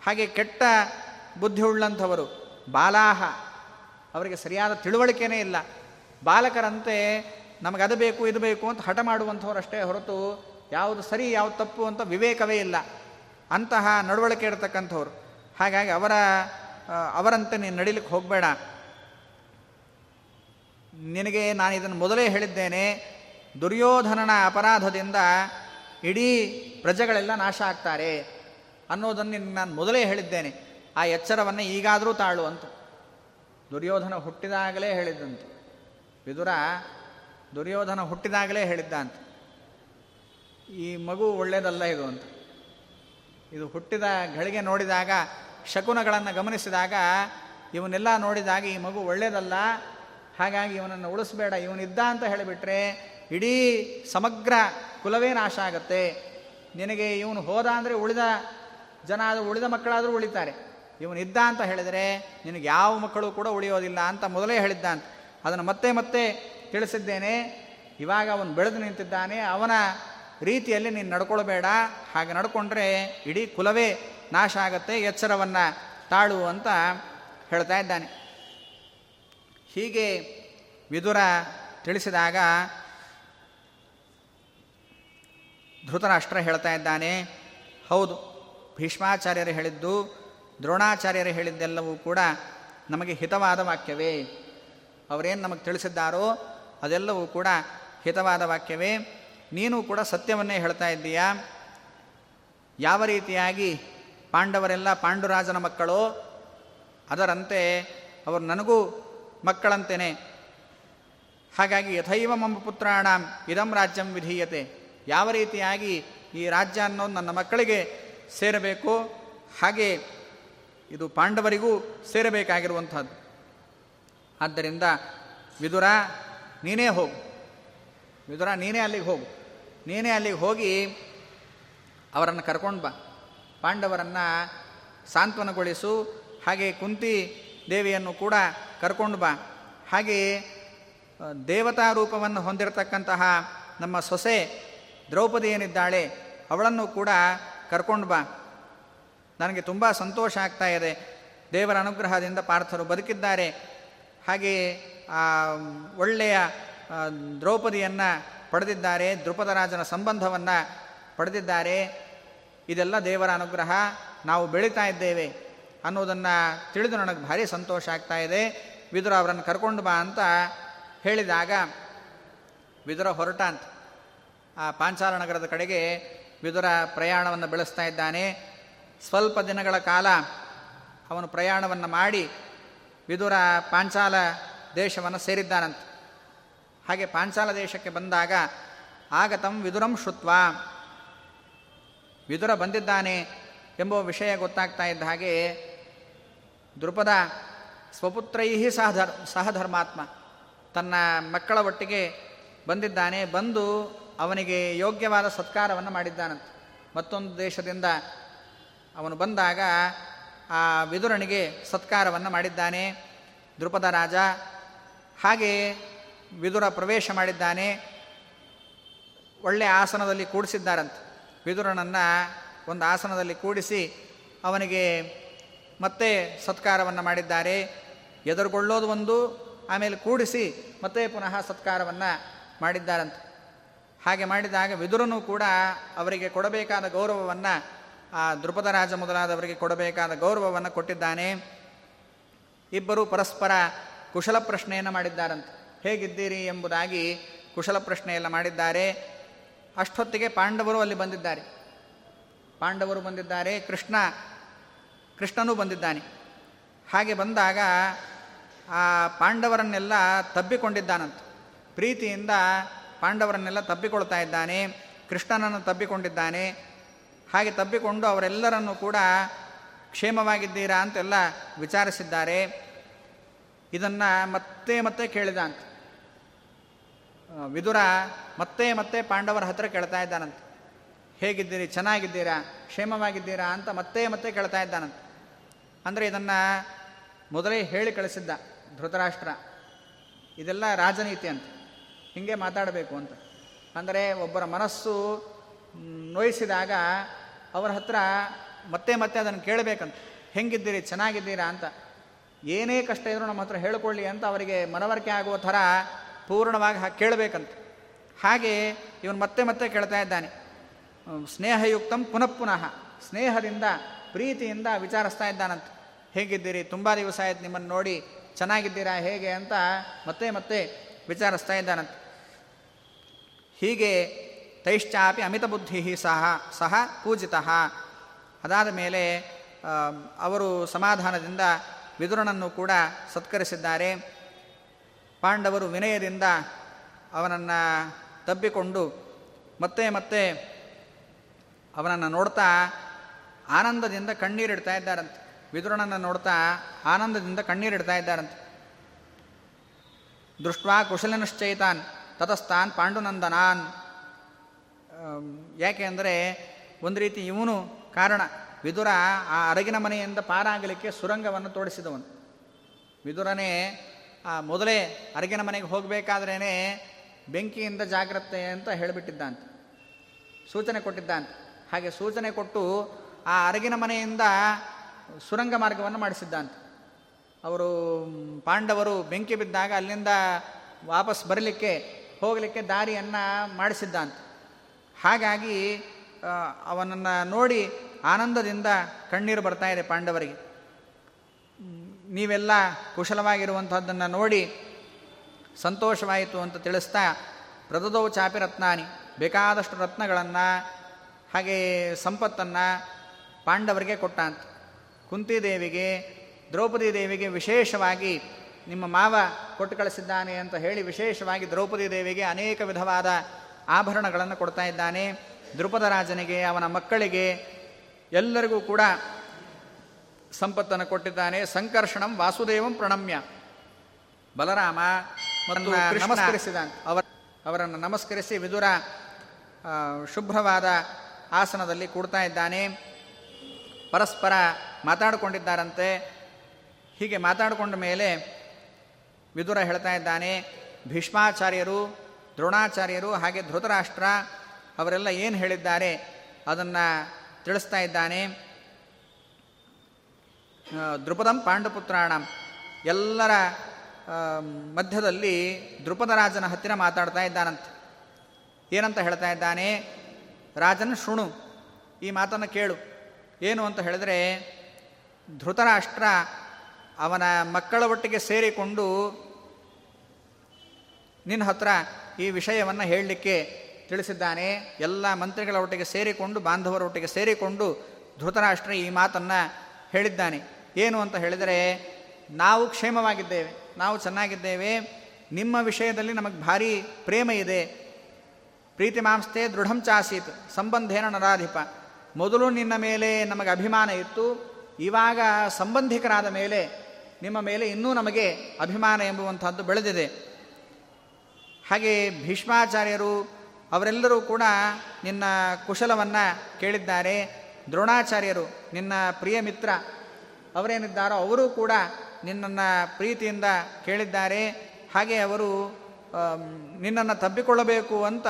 ಹಾಗೆ ಕೆಟ್ಟ ಬುದ್ಧಿಯುಳ್ಳಂಥವರು. ಬಾಲಾಹ, ಅವರಿಗೆ ಸರಿಯಾದ ತಿಳುವಳಿಕೆಯೇ ಇಲ್ಲ. ಬಾಲಕರಂತೆ ನಮಗದು ಬೇಕು ಇದು ಬೇಕು ಅಂತ ಹಠ ಮಾಡುವಂಥವರಷ್ಟೇ ಹೊರತು ಯಾವುದು ಸರಿ ಯಾವುದು ತಪ್ಪು ಅಂತ ವಿವೇಕವೇ ಇಲ್ಲ. ಅಂತಹ ನಡವಳಿಕೆ ಇರತಕ್ಕಂಥವ್ರು. ಹಾಗಾಗಿ ಅವರಂತೆ ನೀನು ನಡಿಲಿಕ್ಕೆ ಹೋಗಬೇಡ. ನಿನಗೆ ನಾನು ಇದನ್ನು ಮೊದಲೇ ಹೇಳಿದ್ದೇನೆ, ದುರ್ಯೋಧನನ ಅಪರಾಧದಿಂದ ಇಡೀ ಪ್ರಜೆಗಳೆಲ್ಲ ನಾಶ ಆಗ್ತಾರೆ ಅನ್ನೋದನ್ನು ನಿನಗೆ ನಾನು ಮೊದಲೇ ಹೇಳಿದ್ದೇನೆ. ಆ ಎಚ್ಚರವನ್ನು ಈಗಾದರೂ ತಾಳು ಅಂತ ದುರ್ಯೋಧನ ಹುಟ್ಟಿದಾಗಲೇ ಹೇಳಿದ್ದಂತೆ. ವಿದುರ ದುರ್ಯೋಧನ ಹುಟ್ಟಿದಾಗಲೇ ಹೇಳಿದ್ದ ಅಂತ, ಈ ಮಗು ಒಳ್ಳೆಯದಲ್ಲ ಇದು ಅಂತ. ಇದು ಹುಟ್ಟಿದ ಗಳಿಗೆ ನೋಡಿದಾಗ, ಶಕುನಗಳನ್ನು ಗಮನಿಸಿದಾಗ, ಇವನ್ನೆಲ್ಲ ನೋಡಿದಾಗ ಈ ಮಗು ಒಳ್ಳೆಯದಲ್ಲ, ಹಾಗಾಗಿ ಇವನನ್ನು ಉಳಿಸಬೇಡ, ಇವನಿದ್ದ ಅಂತ ಹೇಳಿಬಿಟ್ರೆ ಇಡೀ ಸಮಗ್ರ ಕುಲವೇ ನಾಶ ಆಗುತ್ತೆ. ನಿನಗೆ ಇವನು ಹೋದ ಅಂದರೆ ಉಳಿದ ಜನ ಆದರೂ, ಉಳಿದ ಮಕ್ಕಳಾದರೂ ಉಳಿತಾರೆ, ಇವನಿದ್ದ ಅಂತ ಹೇಳಿದರೆ ನಿನಗೆ ಯಾವ ಮಕ್ಕಳು ಕೂಡ ಉಳಿಯೋದಿಲ್ಲ ಅಂತ ಮೊದಲೇ ಹೇಳಿದ್ದ ಅಂತ. ಅದನ್ನು ಮತ್ತೆ ಮತ್ತೆ ತಿಳಿಸಿದ್ದೇನೆ. ಇವಾಗ ಅವನು ಬೆಳೆದು ನಿಂತಿದ್ದಾನೆ, ಅವನ ರೀತಿಯಲ್ಲಿ ನೀನು ನಡ್ಕೊಳ್ಬೇಡ, ಹಾಗೆ ನಡ್ಕೊಂಡ್ರೆ ಇಡೀ ಕುಲವೇ ನಾಶ ಆಗುತ್ತೆ, ಎಚ್ಚರವನ್ನು ತಾಳು ಅಂತ ಹೇಳ್ತಾ ಇದ್ದಾನೆ. ಹೀಗೆ ವಿದುರ ತಿಳಿಸಿದಾಗ ಧೃತರಾಷ್ಟ್ರ ಹೇಳ್ತಾ ಇದ್ದಾನೆ, ಹೌದು, ಭೀಷ್ಮಾಚಾರ್ಯರು ಹೇಳಿದ್ದು, ದ್ರೋಣಾಚಾರ್ಯರು ಹೇಳಿದ್ದೆಲ್ಲವೂ ಕೂಡ ನಮಗೆ ಹಿತವಾದ ವಾಕ್ಯವೇ. ಅವರೇನು ನಮಗೆ ತಿಳಿಸಿದ್ದಾರೋ ಅದೆಲ್ಲವೂ ಕೂಡ ಹಿತವಾದ ವಾಕ್ಯವೇ. ನೀನು ಕೂಡ ಸತ್ಯವನ್ನೇ ಹೇಳ್ತಾ ಇದ್ದೀಯಾ. ಯಾವ ರೀತಿಯಾಗಿ ಪಾಂಡವರೆಲ್ಲ ಪಾಂಡುರಾಜನ ಮಕ್ಕಳು, ಅದರಂತೆ ಅವರು ನನಗೂ ಮಕ್ಕಳಂತೇನೆ. ಹಾಗಾಗಿ ಯಥೈವ ಮಮ್ಮ ಪುತ್ರಾಣಾಂ ಇದಂ ರಾಜ್ಯಂ ವಿಧೀಯತೆ, ಯಾವ ರೀತಿಯಾಗಿ ಈ ರಾಜ್ಯ ಅನ್ನೋದು ನನ್ನ ಮಕ್ಕಳಿಗೆ ಸೇರಬೇಕು ಹಾಗೆ ಇದು ಪಾಂಡವರಿಗೂ ಸೇರಬೇಕಾಗಿರುವಂಥದ್ದು. ಆದ್ದರಿಂದ ವಿದುರ ನೀನೇ ಹೋಗು, ವಿದುರ ನೀನೇ ಅಲ್ಲಿಗೆ ಹೋಗು, ನೀನೇ ಅಲ್ಲಿಗೆ ಹೋಗಿ ಅವರನ್ನು ಕರ್ಕೊಂಡು ಬಾ, ಪಾಂಡವರನ್ನು ಸಾಂತ್ವನಗೊಳಿಸು, ಹಾಗೆ ಕುಂತಿ ದೇವಿಯನ್ನು ಕೂಡ ಕರ್ಕೊಂಡು ಬಾ. ಹಾಗೆಯೇ ದೇವತಾ ರೂಪವನ್ನು ಹೊಂದಿರತಕ್ಕಂತಹ ನಮ್ಮ ಸೊಸೆ ದ್ರೌಪದಿ ಏನಿದ್ದಾಳೆ ಅವಳನ್ನು ಕೂಡ ಕರ್ಕೊಂಡು ಬಾ. ನನಗೆ ತುಂಬ ಸಂತೋಷ ಆಗ್ತಾ ಇದೆ, ದೇವರ ಅನುಗ್ರಹದಿಂದ ಪಾರ್ಥರು ಬದುಕಿದ್ದಾರೆ. ಹಾಗೆಯೇ ಒಳ್ಳೆಯ ದ್ರೌಪದಿಯನ್ನು ಪಡೆದಿದ್ದಾರೆ, ದ್ರುಪದರಾಜನ ಸಂಬಂಧವನ್ನು ಪಡೆದಿದ್ದಾರೆ. ಇದೆಲ್ಲ ದೇವರ ಅನುಗ್ರಹ, ನಾವು ಬೆಳೀತಾ ಇದ್ದೇವೆ ಅನ್ನೋದನ್ನು ತಿಳಿದು ನನಗೆ ಭಾರಿ ಸಂತೋಷ ಆಗ್ತಾ ಇದೆ, ವಿದುರ ಅವರನ್ನು ಕರ್ಕೊಂಡು ಬಾ ಅಂತ ಹೇಳಿದಾಗ ವಿದುರ ಹೊರಟ ಅಂತ. ಆ ಪಾಂಚಾಲ ನಗರದ ಕಡೆಗೆ ವಿದುರ ಪ್ರಯಾಣವನ್ನು ಬೆಳೆಸ್ತಾ ಇದ್ದಾನೆ. ಸ್ವಲ್ಪ ದಿನಗಳ ಕಾಲ ಅವನು ಪ್ರಯಾಣವನ್ನು ಮಾಡಿ ವಿದುರ ಪಾಂಚಾಲ ದೇಶವನ್ನು ಸೇರಿದ್ದಾನಂತೆ. ಹಾಗೆ ಪಾಂಚಾಲ ದೇಶಕ್ಕೆ ಬಂದಾಗ ಆಗತಂ ವಿದುರಂ ಶುತ್ವ, ವಿದುರ ಬಂದಿದ್ದಾನೆ ಎಂಬ ವಿಷಯ ಗೊತ್ತಾಗ್ತಾ ಇದ್ದ ಹಾಗೆ ದ್ರುಪದ ಸ್ವಪುತ್ರೈಹಿ ಸಹಧರ್ಮಾತ್ಮ, ತನ್ನ ಮಕ್ಕಳ ಒಟ್ಟಿಗೆ ಬಂದಿದ್ದಾನೆ, ಬಂದು ಅವನಿಗೆ ಯೋಗ್ಯವಾದ ಸತ್ಕಾರವನ್ನು ಮಾಡಿದ್ದಾನಂತೆ. ಮತ್ತೊಂದು ದೇಶದಿಂದ ಅವನು ಬಂದಾಗ ಆ ವಿದುರನಿಗೆ ಸತ್ಕಾರವನ್ನು ಮಾಡಿದ್ದಾನೆ ದ್ರುಪದ ರಾಜ. ಹಾಗೆ ವಿದುರ ಪ್ರವೇಶ ಮಾಡಿದ್ದಾನೆ, ಒಳ್ಳೆಯ ಆಸನದಲ್ಲಿ ಕೂಡಿಸಿದ್ದಾರಂತೆ. ವಿದುರನನ್ನು ಒಂದು ಆಸನದಲ್ಲಿ ಕೂಡಿಸಿ ಅವನಿಗೆ ಮತ್ತೆ ಸತ್ಕಾರವನ್ನು ಮಾಡಿದ್ದಾರೆ. ಎದುರುಗೊಳ್ಳೋದು ಒಂದು, ಆಮೇಲೆ ಕೂಡಿಸಿ ಮತ್ತೆ ಪುನಃ ಸತ್ಕಾರವನ್ನು ಮಾಡಿದ್ದಾರಂತೆ. ಹಾಗೆ ಮಾಡಿದಾಗ ವಿದುರನು ಕೂಡ ಅವರಿಗೆ ಕೊಡಬೇಕಾದ ಗೌರವವನ್ನು, ಆ ದ್ರುಪದ ರಾಜ ಮೊದಲಾದವರಿಗೆ ಕೊಡಬೇಕಾದ ಗೌರವವನ್ನು ಕೊಟ್ಟಿದ್ದಾನೆ. ಇಬ್ಬರು ಪರಸ್ಪರ ಕುಶಲ ಪ್ರಶ್ನೆಯನ್ನು ಮಾಡಿದ್ದಾರಂತೆ. ಹೇಗಿದ್ದೀರಿ ಎಂಬುದಾಗಿ ಕುಶಲ ಪ್ರಶ್ನೆಯೆಲ್ಲ ಮಾಡಿದ್ದಾರೆ. ಅಷ್ಟೊತ್ತಿಗೆ ಪಾಂಡವರು ಅಲ್ಲಿ ಬಂದಿದ್ದಾರೆ. ಪಾಂಡವರು ಬಂದಿದ್ದಾರೆ, ಕೃಷ್ಣನೂ ಬಂದಿದ್ದಾನೆ. ಹಾಗೆ ಬಂದಾಗ ಆ ಪಾಂಡವರನ್ನೆಲ್ಲ ತಬ್ಬಿಕೊಂಡಿದ್ದಾನಂತ, ಪ್ರೀತಿಯಿಂದ ಪಾಂಡವರನ್ನೆಲ್ಲ ತಬ್ಬಿಕೊಳ್ತಾ ಇದ್ದಾನೆ, ಕೃಷ್ಣನನ್ನು ತಬ್ಬಿಕೊಂಡಿದ್ದಾನೆ. ಹಾಗೆ ತಬ್ಬಿಕೊಂಡು ಅವರೆಲ್ಲರನ್ನೂ ಕೂಡ ಕ್ಷೇಮವಾಗಿದ್ದೀರಾ ಅಂತೆಲ್ಲ ವಿಚಾರಿಸಿದ್ದಾರೆ. ಇದನ್ನು ಮತ್ತೆ ಮತ್ತೆ ಕೇಳಿದ ಅಂತ ವಿದುರ, ಮತ್ತೆ ಮತ್ತೆ ಪಾಂಡವರ ಹತ್ತಿರ ಕೇಳ್ತಾ ಇದ್ದಾನಂತ, ಹೇಗಿದ್ದೀರಿ, ಚೆನ್ನಾಗಿದ್ದೀರಾ, ಕ್ಷೇಮವಾಗಿದ್ದೀರಾ ಅಂತ ಮತ್ತೆ ಮತ್ತೆ ಕೇಳ್ತಾ ಇದ್ದಾನಂತ. ಅಂದರೆ ಇದನ್ನು ಮೊದಲೇ ಹೇಳಿ ಕಳಿಸಿದ್ದ ಧೃತರಾಷ್ಟ್ರ, ಇದೆಲ್ಲ ರಾಜನೀತಿ ಅಂತ, ಹೀಗೆ ಮಾತಾಡಬೇಕು ಅಂತ. ಅಂದರೆ ಒಬ್ಬರ ಮನಸ್ಸು ನೋಯಿಸಿದಾಗ ಅವರ ಹತ್ರ ಮತ್ತೆ ಮತ್ತೆ ಅದನ್ನು ಕೇಳಬೇಕಂತ, ಹೆಂಗಿದ್ದೀರಿ, ಚೆನ್ನಾಗಿದ್ದೀರಾ ಅಂತ. ಏನೇ ಕಷ್ಟ ಇದ್ರೂ ನಮ್ಮ ಹತ್ರ ಹೇಳಿಕೊಳ್ಳಿ ಅಂತ ಅವರಿಗೆ ಮನವರಿಕೆ ಆಗುವ ಥರ ಪೂರ್ಣವಾಗಿ ಕೇಳಬೇಕಂತ. ಹಾಗೆ ಇವನು ಮತ್ತೆ ಮತ್ತೆ ಕೇಳ್ತಾ ಇದ್ದಾನೆ. ಸ್ನೇಹಯುಕ್ತಂ ಪುನಃ, ಸ್ನೇಹದಿಂದ ಪ್ರೀತಿಯಿಂದ ವಿಚಾರಿಸ್ತಾ ಇದ್ದಾನಂತ. ಹೇಗಿದ್ದೀರಿ, ತುಂಬ ದಿವಸ ಆಯ್ತು ನಿಮ್ಮನ್ನು ನೋಡಿ, ಚೆನ್ನಾಗಿದ್ದೀರಾ, ಹೇಗೆ ಅಂತ ಮತ್ತೆ ಮತ್ತೆ ವಿಚಾರಿಸ್ತಾ ಇದ್ದಾನಂತ. ಹೀಗೆ ತೈಶ್ಚಾಪಿ ಅಮಿತ ಬುದ್ಧಿ ಸಹ ಪೂಜಿತಃ. ಅದಾದ ಮೇಲೆ ಅವರು ಸಮಾಧಾನದಿಂದ ವಿದುರನನ್ನು ಕೂಡ ಸತ್ಕರಿಸಿದ್ದಾರೆ. ಪಾಂಡವರು ವಿನಯದಿಂದ ಅವನನ್ನು ತಬ್ಬಿಕೊಂಡು ಮತ್ತೆ ಮತ್ತೆ ಅವನನ್ನು ನೋಡ್ತಾ ಆನಂದದಿಂದ ಕಣ್ಣೀರಿಡ್ತಾ ಇದ್ದಾರಂತೆ. ವಿದುರನನ್ನು ನೋಡ್ತಾ ಆನಂದದಿಂದ ಕಣ್ಣೀರಿಡ್ತಾ ಇದ್ದಾರಂತೆ. ದೃಷ್ಟ್ವಾ ಕುಶಲನಶ್ಚೈತಾನ್ ತತಸ್ತಾನ್ ಪಾಂಡುನಂದನಾನ್. ಯಾಕೆ ಅಂದರೆ ಒಂದು ರೀತಿ ಇವನು ಕಾರಣ. ವಿದುರ ಆ ಅರಗಿನ ಮನೆಯಿಂದ ಪಾರಾಗಲಿಕ್ಕೆ ಸುರಂಗವನ್ನು ತೋಡಿಸಿದವನು. ವಿದುರನೇ ಮೊದಲೇ ಅರಗಿನ ಮನೆಗೆ ಹೋಗಬೇಕಾದ್ರೇ ಬೆಂಕಿಯಿಂದ ಜಾಗ್ರತೆ ಅಂತ ಹೇಳಿಬಿಟ್ಟಿದ್ದಂತೆ, ಸೂಚನೆ ಕೊಟ್ಟಿದ್ದಂತೆ. ಹಾಗೆ ಸೂಚನೆ ಕೊಟ್ಟು ಆ ಅರಗಿನ ಮನೆಯಿಂದ ಸುರಂಗ ಮಾರ್ಗವನ್ನು ಮಾಡಿಸಿದ್ದಂತೆ. ಅವರು ಪಾಂಡವರು ಬೆಂಕಿ ಬಿದ್ದಾಗ ಅಲ್ಲಿಂದ ವಾಪಸ್ ಬರಲಿಕ್ಕೆ ಹೋಗಲಿಕ್ಕೆ ದಾರಿಯನ್ನು ಮಾಡಿಸಿದ್ದಂತೆ. ಹಾಗಾಗಿ ಅವನನ್ನು ನೋಡಿ ಆನಂದದಿಂದ ಕಣ್ಣೀರು ಬರ್ತಾ ಇದೆ ಪಾಂಡವರಿಗೆ. ನೀವೆಲ್ಲ ಕುಶಲವಾಗಿರುವಂಥದ್ದನ್ನು ನೋಡಿ ಸಂತೋಷವಾಯಿತು ಅಂತ ತಿಳಿಸ್ತಾ ಪ್ರದದೌ ಚಾಪಿ ರತ್ನಾನಿ, ಬೇಕಾದಷ್ಟು ರತ್ನಗಳನ್ನು ಹಾಗೆ ಸಂಪತ್ತನ್ನು ಪಾಂಡವರಿಗೆ ಕೊಟ್ಟಂತ. ಕುಂತಿದೇವಿಗೆ, ದ್ರೌಪದಿ ದೇವಿಗೆ ವಿಶೇಷವಾಗಿ ನಿಮ್ಮ ಮಾವ ಕೊಟ್ಟು ಕಳಿಸಿದ್ದಾನೆ ಅಂತ ಹೇಳಿ ವಿಶೇಷವಾಗಿ ದ್ರೌಪದಿ ದೇವಿಗೆ ಅನೇಕ ವಿಧವಾದ ಆಭರಣಗಳನ್ನು ಕೊಡ್ತಾ ಇದ್ದಾನೆ. ದ್ರುಪದ ರಾಜನಿಗೆ, ಅವನ ಮಕ್ಕಳಿಗೆ, ಎಲ್ಲರಿಗೂ ಕೂಡ ಸಂಪತ್ತನ್ನು ಕೊಟ್ಟಿದ್ದಾನೆ. ಸಂಕರ್ಷಣಂ ವಾಸುದೇವಂ ಪ್ರಣಮ್ಯ, ಬಲರಾಮ ಮತ್ತು ನಮಸ್ಕರಿಸಿದ ಅವರನ್ನು ನಮಸ್ಕರಿಸಿ ವಿದುರ ಶುಭ್ರವಾದ ಆಸನದಲ್ಲಿ ಕೂಡ್ತಾ ಇದ್ದಾನೆ. ಪರಸ್ಪರ ಮಾತಾಡಿಕೊಂಡಿದ್ದಾರಂತೆ. ಹೀಗೆ ಮಾತಾಡಿಕೊಂಡ ಮೇಲೆ ವಿದುರ ಹೇಳ್ತಾ ಇದ್ದಾನೆ, ಭೀಷ್ಮಾಚಾರ್ಯರು, ದ್ರೋಣಾಚಾರ್ಯರು ಹಾಗೆ ಧೃತರಾಷ್ಟ್ರ ಅವರೆಲ್ಲ ಏನು ಹೇಳಿದ್ದಾರೆ ಅದನ್ನು ತಿಳಿಸ್ತಾ ಇದ್ದಾನೆ. ದ್ರುಪದಂ ಪಾಂಡುಪುತ್ರಾಣಂ, ಎಲ್ಲರ ಮಧ್ಯದಲ್ಲಿ ದ್ರುಪದರಾಜನ ಹತ್ತಿರ ಮಾತಾಡ್ತಾ ಇದ್ದಾನಂತೆ. ಏನಂತ ಹೇಳ್ತಾ ಇದ್ದಾನೆ, ರಾಜನ ಶೃಣು, ಈ ಮಾತನ್ನು ಕೇಳು. ಏನು ಅಂತ ಹೇಳಿದ್ರೆ, ಧೃತರಾಷ್ಟ್ರ ಅವನ ಮಕ್ಕಳ ಒಟ್ಟಿಗೆ ಸೇರಿಕೊಂಡು ನಿನ್ನ ಹತ್ರ ಈ ವಿಷಯವನ್ನು ಹೇಳಲಿಕ್ಕೆ ತಿಳಿಸಿದ್ದಾನೆ. ಎಲ್ಲ ಮಂತ್ರಿಗಳ ಒಟ್ಟಿಗೆ ಸೇರಿಕೊಂಡು, ಬಾಂಧವರ ಒಟ್ಟಿಗೆ ಸೇರಿಕೊಂಡು ಧೃತರಾಷ್ಟ್ರ ಈ ಮಾತನ್ನು ಹೇಳಿದ್ದಾನೆ. ಏನು ಅಂತ ಹೇಳಿದರೆ, ನಾವು ಕ್ಷೇಮವಾಗಿದ್ದೇವೆ, ನಾವು ಚೆನ್ನಾಗಿದ್ದೇವೆ, ನಿಮ್ಮ ವಿಷಯದಲ್ಲಿ ನಮಗೆ ಭಾರಿ ಪ್ರೇಮ ಇದೆ. ಪ್ರೀತಿ ಮಾಂಸ್ಥೆ ದೃಢಂ ಚಾಸೀತು ಸಂಬಂಧೇನ ನರಾಧಿಪ. ಮೊದಲು ನಿನ್ನ ಮೇಲೆ ನಮಗೆ ಅಭಿಮಾನ ಇತ್ತು, ಇವಾಗ ಸಂಬಂಧಿಕರಾದ ಮೇಲೆ ನಿಮ್ಮ ಮೇಲೆ ಇನ್ನೂ ನಮಗೆ ಅಭಿಮಾನ ಎಂಬುವಂಥದ್ದು ಬೆಳೆದಿದೆ. ಹಾಗೆ ಭೀಷ್ಮಾಚಾರ್ಯರು ಅವರೆಲ್ಲರೂ ಕೂಡ ನಿನ್ನ ಕುಶಲವನ್ನು ಕೇಳಿದ್ದಾರೆ. ದ್ರೋಣಾಚಾರ್ಯರು, ನಿನ್ನ ಪ್ರಿಯ ಮಿತ್ರ ಅವರೇನಿದ್ದಾರೋ ಅವರೂ ಕೂಡ ನಿನ್ನನ್ನು ಪ್ರೀತಿಯಿಂದ ಕೇಳಿದ್ದಾರೆ. ಹಾಗೆ ಅವರು ನಿನ್ನನ್ನು ತಬ್ಬಿಕೊಳ್ಳಬೇಕು ಅಂತ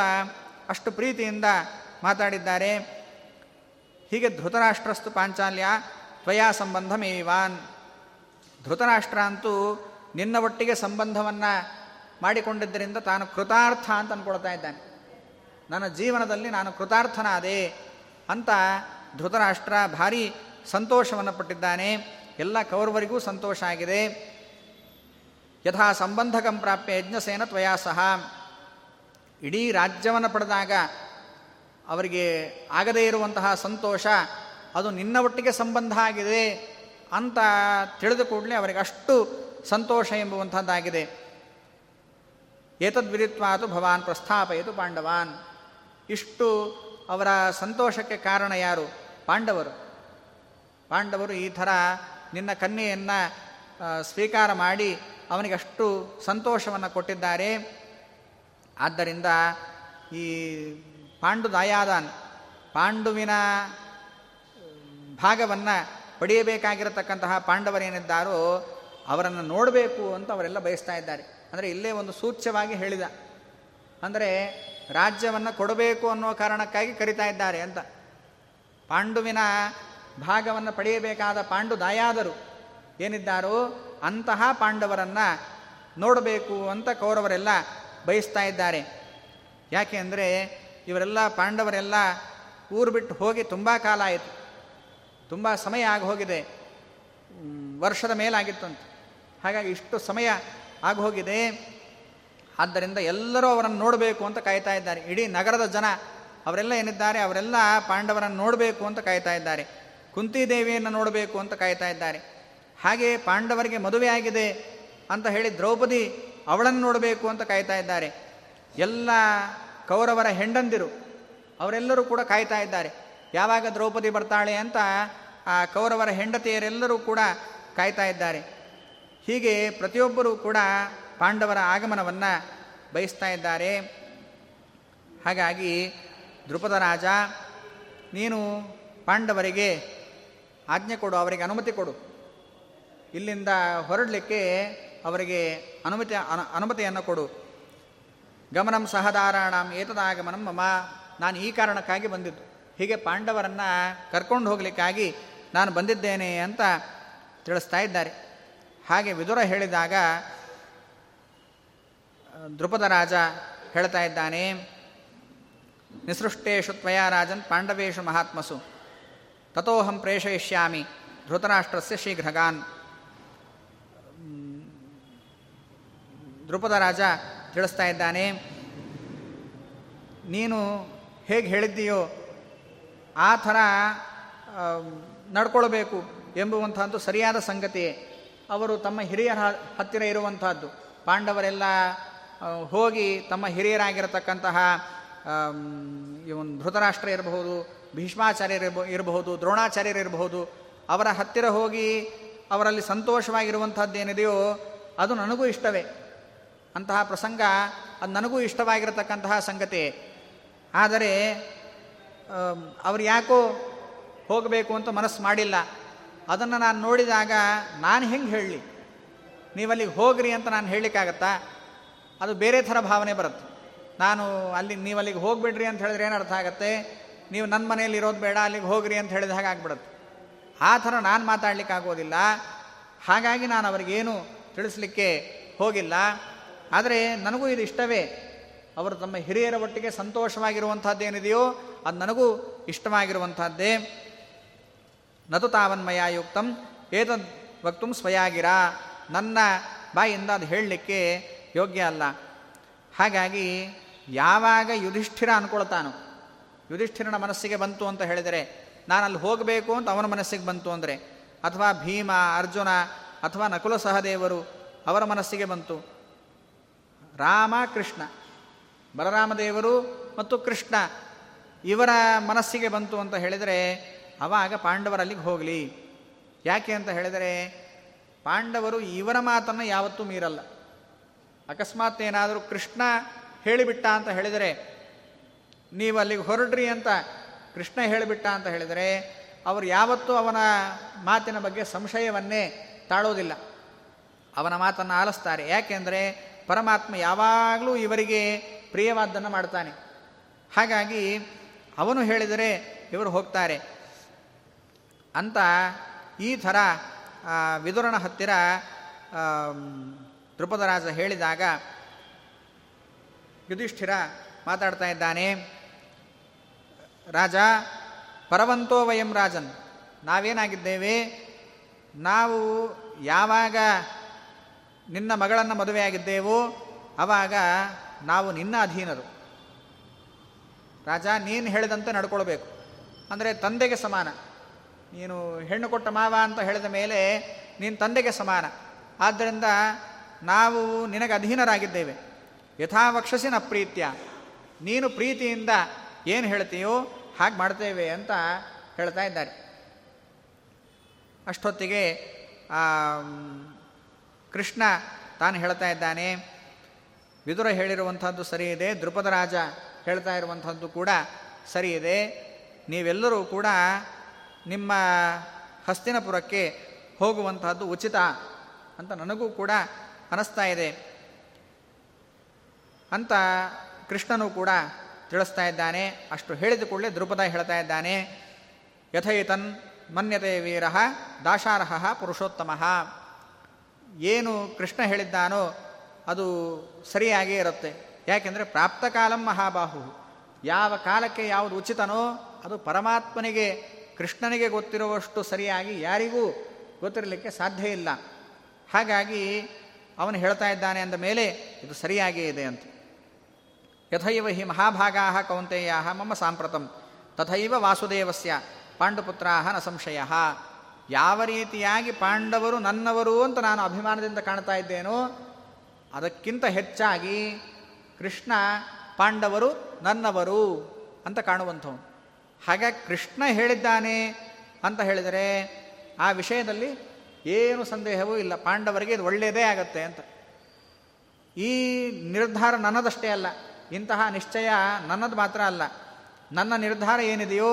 ಅಷ್ಟು ಪ್ರೀತಿಯಿಂದ ಮಾತಾಡಿದ್ದಾರೆ. ಹೀಗೆ ಧೃತರಾಷ್ಟ್ರಸ್ತು ಪಾಂಚಾಲ್ಯ ತ್ವಯಾ ಸಂಬಂಧಮೇವಾನ್, ಧೃತರಾಷ್ಟ್ರ ಅಂತೂ ನಿನ್ನ ಒಟ್ಟಿಗೆ ಸಂಬಂಧವನ್ನು ಮಾಡಿಕೊಂಡಿದ್ದರಿಂದ ತಾನು ಕೃತಾರ್ಥ ಅಂತ ಅಂದ್ಕೊಳ್ತಾ ಇದ್ದಾನೆ. ನನ್ನ ಜೀವನದಲ್ಲಿ ನಾನು ಕೃತಾರ್ಥನಾದೆ ಅಂತ ಧೃತರಾಷ್ಟ್ರ ಭಾರಿ ಸಂತೋಷವನ್ನು ಪಟ್ಟಿದ್ದಾನೆ. ಎಲ್ಲ ಕೌರವರಿಗೂ ಸಂತೋಷ ಆಗಿದೆ. ಯಥಾ ಸಂಬಂಧಕಂ ಪ್ರಾಪ್ಯ ಯಜ್ಞಸೇನ ತ್ವಯಾ ಸಹ. ಇಡೀ ರಾಜ್ಯವನ್ನು ಪಡೆದಾಗ ಅವರಿಗೆ ಆಗದೇ ಇರುವಂತಹ ಸಂತೋಷ ಅದು ನಿನ್ನ ಒಟ್ಟಿಗೆ ಸಂಬಂಧ ಆಗಿದೆ ಅಂತ ತಿಳಿದ ಕೂಡಲೇ ಅವರಿಗೆ ಅಷ್ಟು ಸಂತೋಷ ಎಂಬುವಂಥದ್ದಾಗಿದೆ. ಏತದ್ವಿದಿತ್ವಾತು ಭವಾನ್ ಪ್ರಸ್ಥಾಪಯತು ಪಾಂಡವಾನ್. ಇಷ್ಟು ಅವರ ಸಂತೋಷಕ್ಕೆ ಕಾರಣ ಯಾರು? ಪಾಂಡವರು. ಪಾಂಡವರು ಈ ಥರ ನಿನ್ನ ಕನ್ಯೆಯನ್ನು ಸ್ವೀಕಾರ ಮಾಡಿ ಅವನಿಗಷ್ಟು ಸಂತೋಷವನ್ನು ಕೊಟ್ಟಿದ್ದಾರೆ. ಆದ್ದರಿಂದ ಈ ಪಾಂಡು ದಾಯಾದಾನ್, ಪಾಂಡುವಿನ ಭಾಗವನ್ನು ಪಡೆಯಬೇಕಾಗಿರತಕ್ಕಂತಹ ಪಾಂಡವರೇನಿದ್ದಾರೋ ಅವರನ್ನು ನೋಡಬೇಕು ಅಂತ ಅವರೆಲ್ಲ ಬಯಸ್ತಾ ಇದ್ದಾರೆ. ಅಂದರೆ ಇಲ್ಲೇ ಒಂದು ಸೂಚ್ಯವಾಗಿ ಹೇಳಿದ, ಅಂದರೆ ರಾಜ್ಯವನ್ನು ಕೊಡಬೇಕು ಅನ್ನೋ ಕಾರಣಕ್ಕಾಗಿ ಕರಿತಾ ಇದ್ದಾರೆ ಅಂತ. ಪಾಂಡುವಿನ ಭಾಗವನ್ನು ಪಡೆಯಬೇಕಾದ ಪಾಂಡು ದಾಯಾದರು ಏನಿದ್ದಾರೋ ಅಂತಹ ಪಾಂಡವರನ್ನು ನೋಡಬೇಕು ಅಂತ ಕೌರವರೆಲ್ಲ ಬಯಸ್ತಾ ಇದ್ದಾರೆ. ಯಾಕೆ ಅಂದರೆ ಇವರೆಲ್ಲ ಪಾಂಡವರೆಲ್ಲ ಊರು ಬಿಟ್ಟು ಹೋಗಿ ತುಂಬ ಕಾಲ ಆಯಿತು, ತುಂಬ ಸಮಯ ಆಗೋಗಿದೆ, ವರ್ಷದ ಮೇಲಾಗಿತ್ತು ಅಂತ. ಹಾಗಾಗಿ ಇಷ್ಟು ಸಮಯ ಆಗೋಗಿದೆ, ಆದ್ದರಿಂದ ಎಲ್ಲರೂ ಅವರನ್ನು ನೋಡಬೇಕು ಅಂತ ಕಾಯ್ತಾ ಇದ್ದಾರೆ. ಇಡೀ ನಗರದ ಜನ ಅವರೆಲ್ಲ ಏನಿದ್ದಾರೆ ಅವರೆಲ್ಲ ಪಾಂಡವರನ್ನು ನೋಡಬೇಕು ಅಂತ ಕಾಯ್ತಾ ಇದ್ದಾರೆ, ಕುಂತಿದೇವಿಯನ್ನು ನೋಡಬೇಕು ಅಂತ ಕಾಯ್ತಾ ಇದ್ದಾರೆ. ಹಾಗೆಯೇ ಪಾಂಡವರಿಗೆ ಮದುವೆ ಆಗಿದೆ ಅಂತ ಹೇಳಿ ದ್ರೌಪದಿ, ಅವಳನ್ನು ನೋಡಬೇಕು ಅಂತ ಕಾಯ್ತಾ ಇದ್ದಾರೆ. ಎಲ್ಲ ಕೌರವರ ಹೆಂಡಂದಿರು ಅವರೆಲ್ಲರೂ ಕೂಡ ಕಾಯ್ತಾ ಇದ್ದಾರೆ, ಯಾವಾಗ ದ್ರೌಪದಿ ಬರ್ತಾಳೆ ಅಂತ. ಆ ಕೌರವರ ಹೆಂಡತಿಯರೆಲ್ಲರೂ ಕೂಡ ಕಾಯ್ತಾ ಇದ್ದಾರೆ. ಹೀಗೆ ಪ್ರತಿಯೊಬ್ಬರೂ ಕೂಡ ಪಾಂಡವರ ಆಗಮನವನ್ನು ಬಯಸ್ತಾ ಇದ್ದಾರೆ. ಹಾಗಾಗಿ ದ್ರುಪದ ರಾಜ, ನೀನು ಪಾಂಡವರಿಗೆ ಆಜ್ಞೆ ಕೊಡು, ಅವರಿಗೆ ಅನುಮತಿ ಕೊಡು, ಇಲ್ಲಿಂದ ಹೊರಡಲಿಕ್ಕೆ ಅವರಿಗೆ ಅನುಮತಿಯನ್ನು ಕೊಡು. ಗಮನಂ ಸಹದಾರಾಣಾಂ ಏತದಾಗಮನಂ ಮಮ, ನಾನು ಈ ಕಾರಣಕ್ಕಾಗಿ ಬಂದಿದ್ದು, ಹೀಗೆ ಪಾಂಡವರನ್ನು ಕರ್ಕೊಂಡು ಹೋಗಲಿಕ್ಕಾಗಿ ನಾನು ಬಂದಿದ್ದೇನೆ ಅಂತ ತಿಳಿಸ್ತಾ ಇದ್ದಾರೆ. ಹಾಗೆ ವಿದುರ ಹೇಳಿದಾಗ ದ್ರುಪದ ರಾಜ ಹೇಳ್ತಾ ಇದ್ದಾನೆ, ನಿಸೃಷ್ಟೇಶು ತ್ವಯಾ ರಾಜನ್ ಪಾಂಡವೇಶು ಮಹಾತ್ಮಸು ತಥೋಹಂ ಪ್ರೇಷಯಿಷ್ಯಾಮಿ ಧೃತರಾಷ್ಟ್ರಸ್ಯ ಶೀಘ್ರಗಾನ್. ದ್ರುಪದ ರಾಜ ತಿಳಿಸ್ತಾ ಇದ್ದಾನೆ, ನೀನು ಹೇಗೆ ಹೇಳಿದ್ದೀಯೋ ಆ ಥರ ನಡ್ಕೊಳ್ಬೇಕು ಎಂಬುವಂಥದ್ದು ಸರಿಯಾದ ಸಂಗತಿಯೇ. ಅವರು ತಮ್ಮ ಹಿರಿಯರ ಹತ್ತಿರ ಇರುವಂಥದ್ದು, ಪಾಂಡವರೆಲ್ಲ ಹೋಗಿ ತಮ್ಮ ಹಿರಿಯರಾಗಿರತಕ್ಕಂತಹ ಇವನು ಧೃತರಾಷ್ಟ್ರ ಇರಬಹುದು, ಭೀಷ್ಮಾಚಾರ್ಯರಿರಬಹುದು, ದ್ರೋಣಾಚಾರ್ಯರಿರಬಹುದು, ಅವರ ಹತ್ತಿರ ಹೋಗಿ ಅವರಲ್ಲಿ ಸಂತೋಷವಾಗಿರುವಂಥದ್ದೇನಿದೆಯೋ ಅದು ನನಗೂ ಇಷ್ಟವೇ. ಅಂತಹ ಪ್ರಸಂಗ ಅದು ನನಗೂ ಇಷ್ಟವಾಗಿರತಕ್ಕಂತಹ ಸಂಗತಿ. ಆದರೆ ಅವರು ಯಾಕೋ ಹೋಗಬೇಕು ಅಂತ ಮನಸ್ಸು ಮಾಡಿಲ್ಲ. ಅದನ್ನು ನಾನು ನೋಡಿದಾಗ ನಾನು ಹೆಂಗೆ ಹೇಳಲಿ, ನೀವು ಅಲ್ಲಿಗೆ ಹೋಗ್ರಿ ಅಂತ ನಾನು ಹೇಳಲಿಕ್ಕಾಗತ್ತಾ? ಅದು ಬೇರೆ ಥರ ಭಾವನೆ ಬರುತ್ತೆ. ನಾನು ಅಲ್ಲಿ ನೀವು ಅಲ್ಲಿಗೆ ಹೋಗಿಬಿಡ್ರಿ ಅಂತ ಹೇಳಿದ್ರೆ ಏನರ್ಥ ಆಗುತ್ತೆ? ನೀವು ನನ್ನ ಮನೆಯಲ್ಲಿ ಇರೋದು ಬೇಡ, ಅಲ್ಲಿಗೆ ಹೋಗ್ರಿ ಅಂತ ಹೇಳಿದ ಹಾಗೆ ಆಗ್ಬಿಡುತ್ತೆ. ಆ ಥರ ನಾನು ಮಾತಾಡಲಿಕ್ಕಾಗೋದಿಲ್ಲ. ಹಾಗಾಗಿ ನಾನು ಅವ್ರಿಗೇನು ತಿಳಿಸ್ಲಿಕ್ಕೆ ಹೋಗಿಲ್ಲ. ಆದರೆ ನನಗೂ ಇದು ಇಷ್ಟವೇ. ಅವರು ತಮ್ಮ ಹಿರಿಯರ ಒಟ್ಟಿಗೆ ಸಂತೋಷವಾಗಿರುವಂಥದ್ದೇನಿದೆಯೋ ಅದು ನನಗೂ ಇಷ್ಟವಾಗಿರುವಂಥದ್ದೇ. ನತು ತಾವನ್ಮಯ ಯುಕ್ತಂ ಏತದ್ ವಕ್ತು ಸ್ವಯಾಗಿರ, ನನ್ನ ಬಾಯಿಂದ ಅದು ಹೇಳಲಿಕ್ಕೆ ಯೋಗ್ಯ ಅಲ್ಲ. ಹಾಗಾಗಿ ಯಾವಾಗ ಯುಧಿಷ್ಠಿರ ಅಂದ್ಕೊಳ್ತಾನೋ, ಯುಧಿಷ್ಠಿರನ ಮನಸ್ಸಿಗೆ ಬಂತು ಅಂತ ಹೇಳಿದರೆ, ನಾನು ಅಲ್ಲಿ ಹೋಗಬೇಕು ಅಂತ ಅವನ ಮನಸ್ಸಿಗೆ ಬಂತು ಅಂದರೆ, ಅಥವಾ ಭೀಮ, ಅರ್ಜುನ ಅಥವಾ ನಕುಲ ಸಹದೇವರು ಅವರ ಮನಸ್ಸಿಗೆ ಬಂತು, ರಾಮ, ಕೃಷ್ಣ, ಬಲರಾಮದೇವರು ಮತ್ತು ಕೃಷ್ಣ ಇವರ ಮನಸ್ಸಿಗೆ ಬಂತು ಅಂತ ಹೇಳಿದರೆ ಆವಾಗ ಪಾಂಡವರಲ್ಲಿಗೆ ಹೋಗಲಿ. ಯಾಕೆ ಅಂತ ಹೇಳಿದರೆ ಪಾಂಡವರು ಇವರ ಮಾತನ್ನು ಯಾವತ್ತೂ ಮೀರಲ್ಲ. ಅಕಸ್ಮಾತ್ ಏನಾದರೂ ಕೃಷ್ಣ ಹೇಳಿಬಿಟ್ಟ ಅಂತ ಹೇಳಿದರೆ, ನೀವು ಅಲ್ಲಿಗೆ ಹೊರಡ್ರಿ ಅಂತ ಕೃಷ್ಣ ಹೇಳಿಬಿಟ್ಟ ಅಂತ ಹೇಳಿದರೆ, ಅವರು ಯಾವತ್ತೂ ಅವನ ಮಾತಿನ ಬಗ್ಗೆ ಸಂಶಯವನ್ನೇ ತಾಳೋದಿಲ್ಲ, ಅವನ ಮಾತನ್ನು ಆಲಿಸ್ತಾರೆ. ಯಾಕೆಂದರೆ ಪರಮಾತ್ಮ ಯಾವಾಗಲೂ ಇವರಿಗೆ ಪ್ರಿಯವಾದ್ದನ್ನು ಮಾಡ್ತಾನೆ. ಹಾಗಾಗಿ ಅವನು ಹೇಳಿದರೆ ಇವರು ಹೋಗ್ತಾರೆ ಅಂತ ಈ ಥರ ವಿದುರನ ಹತ್ತಿರ ದ್ರುಪದರಾಜ ಹೇಳಿದಾಗ ಯುಧಿಷ್ಠಿರ ಮಾತಾಡ್ತಾ ಇದ್ದಾನೆ. ರಾಜ, ಪರವಂತೋ ವಯಂ ರಾಜನ್, ನಾವೇನಾಗಿದ್ದೇವೆ, ನಾವು ಯಾವಾಗ ನಿನ್ನ ಮಗಳನ್ನು ಮದುವೆಯಾಗಿದ್ದೆವು, ಆವಾಗ ನಾವು ನಿನ್ನ ಅಧೀನರು, ರಾಜ ನೀನು ಹೇಳಿದಂತೆ ನಡ್ಕೊಳ್ಬೇಕು. ಅಂದರೆ ತಂದೆಗೆ ಸಮಾನ. ನೀನು ಹೆಣ್ಣು ಕೊಟ್ಟ ಮಾವ ಅಂತ ಹೇಳಿದ ಮೇಲೆ ನೀನು ತಂದೆಗೆ ಸಮಾನ. ಆದ್ದರಿಂದ ನಾವು ನಿನಗೆ ಅಧೀನರಾಗಿದ್ದೇವೆ. ಯಥಾ ವಕ್ಷಸಿನ ಪ್ರೀತ್ಯ, ನೀನು ಪ್ರೀತಿಯಿಂದ ಏನು ಹೇಳ್ತೀಯೋ ಹಾಗೆ ಮಾಡ್ತೇವೆ ಅಂತ ಹೇಳ್ತಾ ಇದ್ದಾರೆ. ಅಷ್ಟೊತ್ತಿಗೆ ಕೃಷ್ಣ ತಾನು ಹೇಳ್ತಾ ಇದ್ದಾನೆ, ವಿದುರ ಹೇಳಿರುವಂಥದ್ದು ಸರಿ ಇದೆ, ದ್ರುಪದ ರಾಜ ಹೇಳ್ತಾ ಇರುವಂಥದ್ದು ಕೂಡ ಸರಿ ಇದೆ. ನೀವೆಲ್ಲರೂ ಕೂಡ ನಿಮ್ಮ ಹಸ್ತಿನಪುರಕ್ಕೆ ಹೋಗುವಂತಹದ್ದು ಉಚಿತ ಅಂತ ನನಗೂ ಕೂಡ ಅನ್ನಿಸ್ತಾ ಇದೆ ಅಂತ ಕೃಷ್ಣನೂ ಕೂಡ ತಿಳಿಸ್ತಾ ಇದ್ದಾನೆ. ಅಷ್ಟು ಹೇಳಿದ ಕೂಡಲೇ ದ್ರುಪದ ಹೇಳ್ತಾ ಇದ್ದಾನೆ, ಯಥೈತನ್ ಮನ್ಯತೆ ವೀರಃ ದಾಶಾರ್ಹಃ ಪುರುಷೋತ್ತಮಃ. ಏನು ಕೃಷ್ಣ ಹೇಳಿದ್ದಾನೋ ಅದು ಸರಿಯಾಗೇ ಇರುತ್ತೆ. ಯಾಕೆಂದರೆ ಪ್ರಾಪ್ತಕಾಲಂ ಮಹಾಬಾಹು, ಯಾವ ಕಾಲಕ್ಕೆ ಯಾವುದು ಉಚಿತನೋ ಅದು ಪರಮಾತ್ಮನಿಗೆ ಕೃಷ್ಣನಿಗೆ ಗೊತ್ತಿರುವಷ್ಟು ಸರಿಯಾಗಿ ಯಾರಿಗೂ ಗೊತ್ತಿರಲಿಕ್ಕೆ ಸಾಧ್ಯ ಇಲ್ಲ. ಹಾಗಾಗಿ ಅವನು ಹೇಳ್ತಾ ಇದ್ದಾನೆ ಅಂದ ಮೇಲೆ ಇದು ಸರಿಯಾಗೇ ಇದೆ ಅಂತ. ಯಥೈವ ಹಿ ಮಹಾಭಾಗಾ ಕೌಂತೆಯ ಮಮ್ಮ ಸಾಂಪ್ರತಂ ತಥೈವ ವಾಸುದೇವಸ್ಯ ಪಾಂಡುಪುತ್ರಾ ನ ಸಂಶಯ. ಯಾವ ರೀತಿಯಾಗಿ ಪಾಂಡವರು ನನ್ನವರು ಅಂತ ನಾನು ಅಭಿಮಾನದಿಂದ ಕಾಣ್ತಾ ಇದ್ದೇನೋ ಅದಕ್ಕಿಂತ ಹೆಚ್ಚಾಗಿ ಕೃಷ್ಣ ಪಾಂಡವರು ನನ್ನವರು ಅಂತ ಕಾಣುವಂಥವನು. ಹಾಗಾಗಿ ಕೃಷ್ಣ ಹೇಳಿದ್ದಾನೆ ಅಂತ ಹೇಳಿದರೆ ಆ ವಿಷಯದಲ್ಲಿ ಏನು ಸಂದೇಹವೂ ಇಲ್ಲ, ಪಾಂಡವರಿಗೆ ಇದು ಒಳ್ಳೆಯದೇ ಆಗತ್ತೆ ಅಂತ. ಈ ನಿರ್ಧಾರ ನನ್ನದಷ್ಟೇ ಅಲ್ಲ, ಇಂತಹ ನಿಶ್ಚಯ ನನ್ನದು ಮಾತ್ರ ಅಲ್ಲ, ನನ್ನ ನಿರ್ಧಾರ ಏನಿದೆಯೋ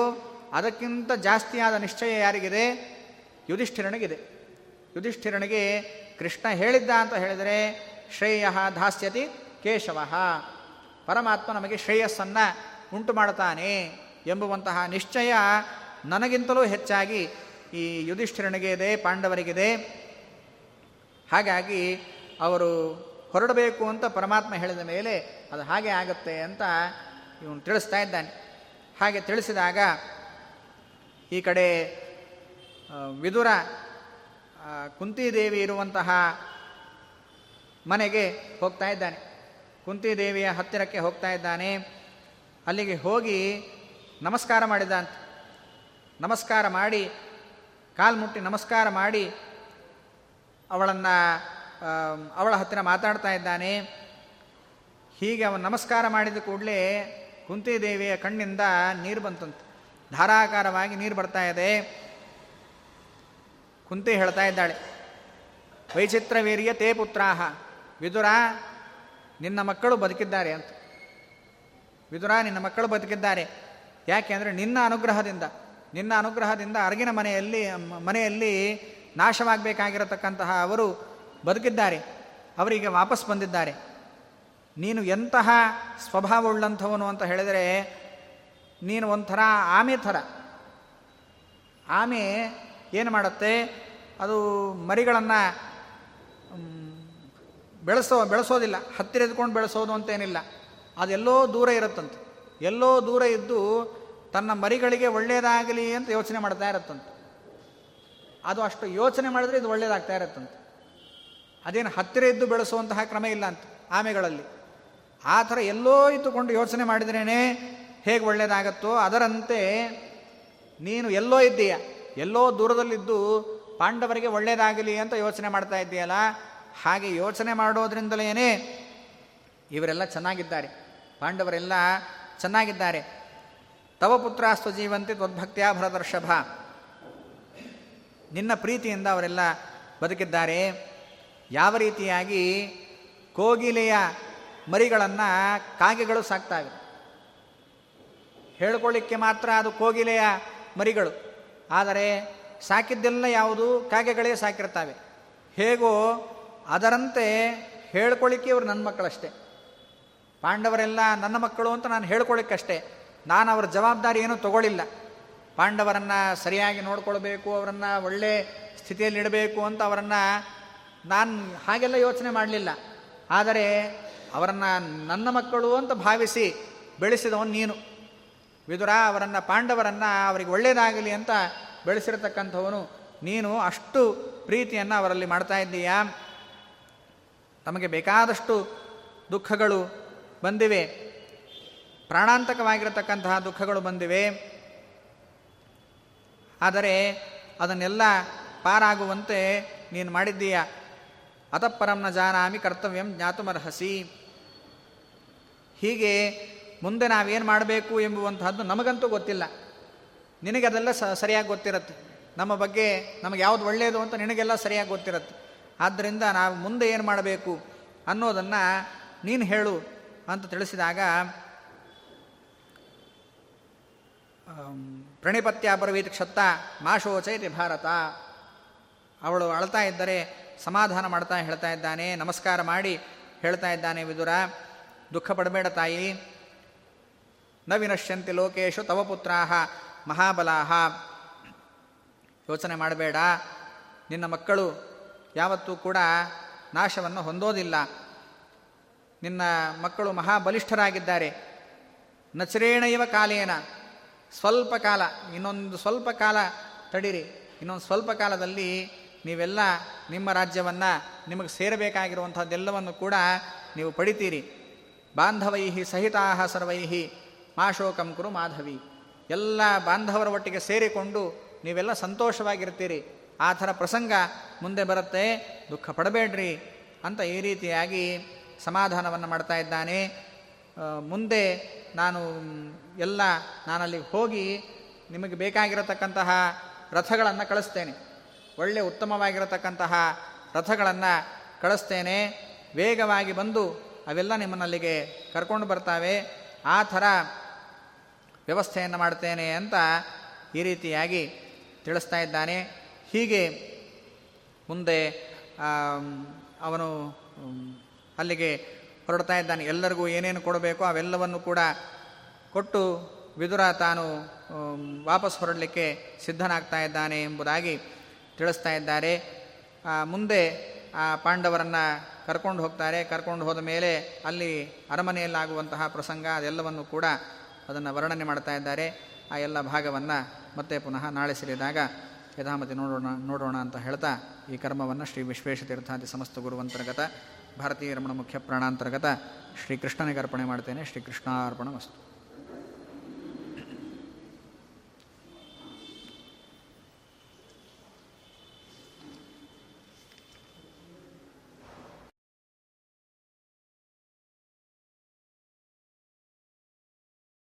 ಅದಕ್ಕಿಂತ ಜಾಸ್ತಿಯಾದ ನಿಶ್ಚಯ ಯಾರಿಗಿದೆ? ಯುಧಿಷ್ಠಿರನಿಗಿದೆ. ಯುಧಿಷ್ಠಿರನಿಗೆ ಕೃಷ್ಣ ಹೇಳಿದ್ದ ಅಂತ ಹೇಳಿದರೆ ಶ್ರೇಯಃ ದಾಸ್ಯತಿ ಕೇಶವಃ, ಪರಮಾತ್ಮ ನಮಗೆ ಶ್ರೇಯಸ್ಸನ್ನು ಉಂಟು ಮಾಡ್ತಾನೆ ಎಂಬುವಂತಹ ನಿಶ್ಚಯ ನನಗಿಂತಲೂ ಹೆಚ್ಚಾಗಿ ಈ ಯುಧಿಷ್ಠಿರನಿಗೆ ಇದೆ, ಪಾಂಡವರಿಗಿದೆ. ಹಾಗಾಗಿ ಅವರು ಹೊರಡಬೇಕು ಅಂತ ಪರಮಾತ್ಮ ಹೇಳಿದ ಮೇಲೆ ಅದು ಹಾಗೆ ಆಗುತ್ತೆ ಅಂತ ಇವನು ತಿಳಿಸ್ತಾ ಇದ್ದಾನೆ. ಹಾಗೆ ತಿಳಿಸಿದಾಗ ಈ ಕಡೆ ವಿದುರ ಕುಂತಿದೇವಿ ಇರುವಂತಹ ಮನೆಗೆ ಹೋಗ್ತಾ ಇದ್ದಾನೆ, ಕುಂತಿದೇವಿಯ ಹತ್ತಿರಕ್ಕೆ ಹೋಗ್ತಾ ಇದ್ದಾನೆ. ಅಲ್ಲಿಗೆ ಹೋಗಿ ನಮಸ್ಕಾರ ಮಾಡಿದಂತೆ, ನಮಸ್ಕಾರ ಮಾಡಿ ಕಾಲ್ಮುಟ್ಟಿ ನಮಸ್ಕಾರ ಮಾಡಿ ಅವಳನ್ನು ಅವಳ ಹತ್ತಿರ ಮಾತಾಡ್ತಾ ಇದ್ದಾನೆ. ಹೀಗೆ ಅವನು ನಮಸ್ಕಾರ ಮಾಡಿದ ಕೂಡಲೇ ಕುಂತಿದೇವಿಯ ಕಣ್ಣಿಂದ ನೀರು ಬಂತಂತೆ, ಧಾರಾಕಾರವಾಗಿ ನೀರು ಬರ್ತಾ ಇದೆ. ಕುಂತಿ ಹೇಳ್ತಾ ಇದ್ದಾಳೆ, ವೈಚಿತ್ರ ವೀರ್ಯ ತೇ ಪುತ್ರಾಹ, ವಿದುರ ನಿನ್ನ ಮಕ್ಕಳು ಬದುಕಿದ್ದಾರೆ ಅಂತ. ವಿದುರ ನಿನ್ನ ಮಕ್ಕಳು ಬದುಕಿದ್ದಾರೆ, ಯಾಕೆ ಅಂದರೆ ನಿನ್ನ ಅನುಗ್ರಹದಿಂದ ಅರಗಿನ ಮನೆಯಲ್ಲಿ ನಾಶವಾಗಬೇಕಾಗಿರತಕ್ಕಂತಹ ಅವರು ಬದುಕಿದ್ದಾರೆ, ಅವರಿಗೆ ವಾಪಸ್ ಬಂದಿದ್ದಾರೆ. ನೀನು ಎಂತಹ ಸ್ವಭಾವವುಳ್ಳಂಥವನು ಅಂತ ಹೇಳಿದರೆ ನೀನು ಒಂಥರ ಆಮೆ ಥರ. ಆಮೆ ಏನು ಮಾಡುತ್ತೆ? ಅದು ಮರಿಗಳನ್ನು ಬೆಳೆಸೋದಿಲ್ಲ, ಹತ್ತಿರ ಎದ್ಕೊಂಡು ಬೆಳೆಸೋದು ಅಂತೇನಿಲ್ಲ. ಅದೆಲ್ಲೋ ದೂರ ಇರುತ್ತಂತೆ, ಎಲ್ಲೋ ದೂರ ಇದ್ದು ತನ್ನ ಮರಿಗಳಿಗೆ ಒಳ್ಳೆಯದಾಗಲಿ ಅಂತ ಯೋಚನೆ ಮಾಡ್ತಾ ಇರುತ್ತಂತೆ. ಅದು ಅಷ್ಟು ಯೋಚನೆ ಮಾಡಿದ್ರೆ ಇದು ಒಳ್ಳೆಯದಾಗ್ತಾ ಇರುತ್ತಂತೆ. ಅದೇನು ಹತ್ತಿರ ಇದ್ದು ಬೆಳೆಸುವಂತಹ ಕ್ರಮ ಇಲ್ಲ ಅಂತ ಆಮೆಗಳಲ್ಲಿ. ಆ ಥರ ಎಲ್ಲೋ ಇದ್ದುಕೊಂಡು ಯೋಚನೆ ಮಾಡಿದ್ರೇ ಹೇಗೆ ಒಳ್ಳೆಯದಾಗತ್ತೋ ಅದರಂತೆ ನೀನು ಎಲ್ಲೋ ಇದ್ದೀಯ, ಎಲ್ಲೋ ದೂರದಲ್ಲಿದ್ದು ಪಾಂಡವರಿಗೆ ಒಳ್ಳೆಯದಾಗಲಿ ಅಂತ ಯೋಚನೆ ಮಾಡ್ತಾ ಇದ್ದೀಯಲ್ಲ, ಹಾಗೆ ಯೋಚನೆ ಮಾಡೋದ್ರಿಂದಲೇ ಇವರೆಲ್ಲ ಚೆನ್ನಾಗಿದ್ದಾರೆ, ಪಾಂಡವರೆಲ್ಲ ಚೆನ್ನಾಗಿದ್ದಾರೆ. ತವ ಪುತ್ರಾಸ್ತು ಜೀವಂತಿ ತ್ವದ್ಭಕ್ತಿಯ ಭರದರ್ಷಭ, ನಿನ್ನ ಪ್ರೀತಿಯಿಂದ ಅವರೆಲ್ಲ ಬದುಕಿದ್ದಾರೆ. ಯಾವ ರೀತಿಯಾಗಿ ಕೋಗಿಲೆಯ ಮರಿಗಳನ್ನು ಕಾಗೆಗಳು ಸಾಕ್ತಾವೆ, ಹೇಳ್ಕೊಳ್ಳಿಕ್ಕೆ ಮಾತ್ರ ಅದು ಕೋಗಿಲೆಯ ಮರಿಗಳು, ಆದರೆ ಸಾಕಿದ್ದೆಲ್ಲ ಯಾವುದು ಕಾಗೆಗಳೇ ಸಾಕಿರ್ತಾವೆ. ಹೇಗೋ ಅದರಂತೆ ಹೇಳ್ಕೊಳ್ಳಿಕ್ಕೆ ಇವರು ನನ್ನ ಮಕ್ಕಳಷ್ಟೇ, ಪಾಂಡವರೆಲ್ಲ ನನ್ನ ಮಕ್ಕಳು ಅಂತ ನಾನು ಹೇಳ್ಕೊಳ್ಳಿಕ್ಕಷ್ಟೇ. ನಾನು ಅವರ ಜವಾಬ್ದಾರಿ ಏನೂ ತಗೊಳ್ಳಿಲ್ಲ, ಪಾಂಡವರನ್ನು ಸರಿಯಾಗಿ ನೋಡ್ಕೊಳ್ಬೇಕು, ಅವರನ್ನು ಒಳ್ಳೆ ಸ್ಥಿತಿಯಲ್ಲಿಡಬೇಕು ಅಂತ ಅವರನ್ನು ನಾನು ಹಾಗೆಲ್ಲ ಯೋಚನೆ ಮಾಡಲಿಲ್ಲ. ಆದರೆ ಅವರನ್ನು ನನ್ನ ಮಕ್ಕಳು ಅಂತ ಭಾವಿಸಿ ಬೆಳೆಸಿದವನು ನೀನು ವಿದುರ. ಅವರನ್ನು ಪಾಂಡವರನ್ನು ಅವರಿಗೆ ಒಳ್ಳೆಯದಾಗಲಿ ಅಂತ ಬೆಳೆಸಿರತಕ್ಕಂಥವನು ನೀನು. ಅಷ್ಟು ಪ್ರೀತಿಯನ್ನು ಅವರಲ್ಲಿ ಮಾಡ್ತಾ ಇದ್ದೀಯಾ. ತಮಗೆ ಬೇಕಾದಷ್ಟು ದುಃಖಗಳು ಬಂದಿವೆ, ಪ್ರಾಣಾಂತಕವಾಗಿರತಕ್ಕಂತಹ ದುಃಖಗಳು ಬಂದಿವೆ. ಆದರೆ ಅದನ್ನೆಲ್ಲ ಪಾರಾಗುವಂತೆ ನೀನು ಮಾಡಿದ್ದೀಯ. ಅತಃಪರಂ ನ ಜಾನಾಮಿ ಕರ್ತವ್ಯಂ ಜ್ಞಾತುಮರ್ಹಸಿ. ಹೀಗೆ ಮುಂದೆ ನಾವೇನು ಮಾಡಬೇಕು ಎಂಬುವಂತಹದ್ದು ನಮಗಂತೂ ಗೊತ್ತಿಲ್ಲ, ನಿನಗೆ ಅದೆಲ್ಲ ಸರಿಯಾಗಿ ಗೊತ್ತಿರುತ್ತೆ. ನಮ್ಮ ಬಗ್ಗೆ ನಮಗೆ ಯಾವುದು ಒಳ್ಳೆಯದು ಅಂತ ನಿನಗೆಲ್ಲ ಸರಿಯಾಗಿ ಗೊತ್ತಿರುತ್ತೆ. ಆದ್ದರಿಂದ ನಾವು ಮುಂದೆ ಏನು ಮಾಡಬೇಕು ಅನ್ನೋದನ್ನು ನೀನು ಹೇಳು ಅಂತ ತಿಳಿಸಿದಾಗ ಪ್ರಣಿಪತ್ಯ ಬ್ರವೀತ್ ಕ್ಷತ್ತ ಮಾ ಶೋಚೈತಿ ಭಾರತ. ಅವಳು ಅಳ್ತಾ ಇದ್ದರೆ ಸಮಾಧಾನ ಮಾಡ್ತಾ ಹೇಳ್ತಾ ಇದ್ದಾನೆ, ನಮಸ್ಕಾರ ಮಾಡಿ ಹೇಳ್ತಾ ಇದ್ದಾನೆ ವಿದುರ, ದುಃಖ ಪಡಬೇಡ ತಾಯಿ. ನ ವಿನಶ್ಯಂತಿ ಲೋಕೇಶು ತವ ಪುತ್ರಾಹ ಮಹಾಬಲಾಹ. ಯೋಚನೆ ಮಾಡಬೇಡ, ನಿನ್ನ ಮಕ್ಕಳು ಯಾವತ್ತೂ ಕೂಡ ನಾಶವನ್ನು ಹೊಂದೋದಿಲ್ಲ. ನಿನ್ನ ಮಕ್ಕಳು ಮಹಾಬಲಿಷ್ಠರಾಗಿದ್ದಾರೆ. ನಚರೇಣ ಇವ ಕಾಲೇನ, ಸ್ವಲ್ಪ ಕಾಲ, ಇನ್ನೊಂದು ಸ್ವಲ್ಪ ಕಾಲ ತಡೀರಿ, ಇನ್ನೊಂದು ಸ್ವಲ್ಪ ಕಾಲದಲ್ಲಿ ನೀವೆಲ್ಲ ನಿಮ್ಮ ರಾಜ್ಯವನ್ನು, ನಿಮಗೆ ಸೇರಬೇಕಾಗಿರುವಂಥದ್ದೆಲ್ಲವನ್ನು ಕೂಡ ನೀವು ಪಡಿತೀರಿ. ಬಾಂಧವೈ ಸಹಿತಾ ಸರ್ವೈ ಮಾ ಶೋಕಂ ಕುರು ಮಾಧವಿ. ಎಲ್ಲ ಬಾಂಧವರ ಒಟ್ಟಿಗೆ ಸೇರಿಕೊಂಡು ನೀವೆಲ್ಲ ಸಂತೋಷವಾಗಿರ್ತೀರಿ. ಆ ಥರ ಪ್ರಸಂಗ ಮುಂದೆ ಬರುತ್ತೆ, ದುಃಖ ಪಡಬೇಡ್ರಿ ಅಂತ ಈ ರೀತಿಯಾಗಿ ಸಮಾಧಾನವನ್ನು ಮಾಡ್ತಾ ಇದ್ದಾನೆ. ಮುಂದೆ ನಾನಲ್ಲಿ ಹೋಗಿ ನಿಮಗೆ ಬೇಕಾಗಿರತಕ್ಕಂತಹ ರಥಗಳನ್ನು ಕಳಿಸ್ತೇನೆ, ಒಳ್ಳೆಯ ಉತ್ತಮವಾಗಿರತಕ್ಕಂತಹ ರಥಗಳನ್ನು ಕಳಿಸ್ತೇನೆ, ವೇಗವಾಗಿ ಬಂದು ಅವೆಲ್ಲ ನಿಮ್ಮನ್ನಲ್ಲಿಗೆ ಕರ್ಕೊಂಡು ಬರ್ತಾವೆ, ಆ ಥರ ವ್ಯವಸ್ಥೆಯನ್ನು ಮಾಡ್ತೇನೆ ಅಂತ ಈ ರೀತಿಯಾಗಿ ತಿಳಿಸ್ತಾ ಇದ್ದಾನೆ. ಹೀಗೆ ಮುಂದೆ ಅವನು ಅಲ್ಲಿಗೆ ಹೊರಡ್ತಾ ಇದ್ದಾನೆ. ಎಲ್ಲರಿಗೂ ಏನೇನು ಕೊಡಬೇಕು ಅವೆಲ್ಲವನ್ನು ಕೂಡ ಕೊಟ್ಟು ವಿದುರ ತಾನು ವಾಪಸ್ ಹೊರಡಲಿಕ್ಕೆ ಸಿದ್ಧನಾಗ್ತಾ ಇದ್ದಾನೆ ಎಂಬುದಾಗಿ ತಿಳಿಸ್ತಾ ಇದ್ದಾರೆ. ಮುಂದೆ ಆ ಪಾಂಡವರನ್ನು ಕರ್ಕೊಂಡು ಹೋಗ್ತಾರೆ. ಕರ್ಕೊಂಡು ಹೋದ ಮೇಲೆ ಅಲ್ಲಿ ಅರಮನೆಯಲ್ಲಾಗುವಂತಹ ಪ್ರಸಂಗ ಅದೆಲ್ಲವನ್ನು ಕೂಡ ಅದನ್ನು ವರ್ಣನೆ ಮಾಡ್ತಾ ಇದ್ದಾರೆ. ಆ ಎಲ್ಲ ಭಾಗವನ್ನು ಮತ್ತೆ ಪುನಃ ನಾಳೆ ಸೇರಿದಾಗ ಯಥಾಮತಿ ನೋಡೋಣ ಅಂತ ಹೇಳ್ತಾ ಈ ಕರ್ಮವನ್ನು ಶ್ರೀ ವಿಶ್ವೇಶತೀರ್ಥಾದಿ ಸಮಸ್ತ ಗುರುವಂತರ್ಗತ ಭಾರತೀಯ ರಮಣ ಮುಖ್ಯ ಪ್ರಾಣಾಂತರ್ಗತ ಶ್ರೀಕೃಷ್ಣನಿಗೆ ಅರ್ಪಣೆ ಮಾಡ್ತೇನೆ. ಶ್ರೀಕೃಷ್ಣಾರ್ಪಣ ವಸ್ತು.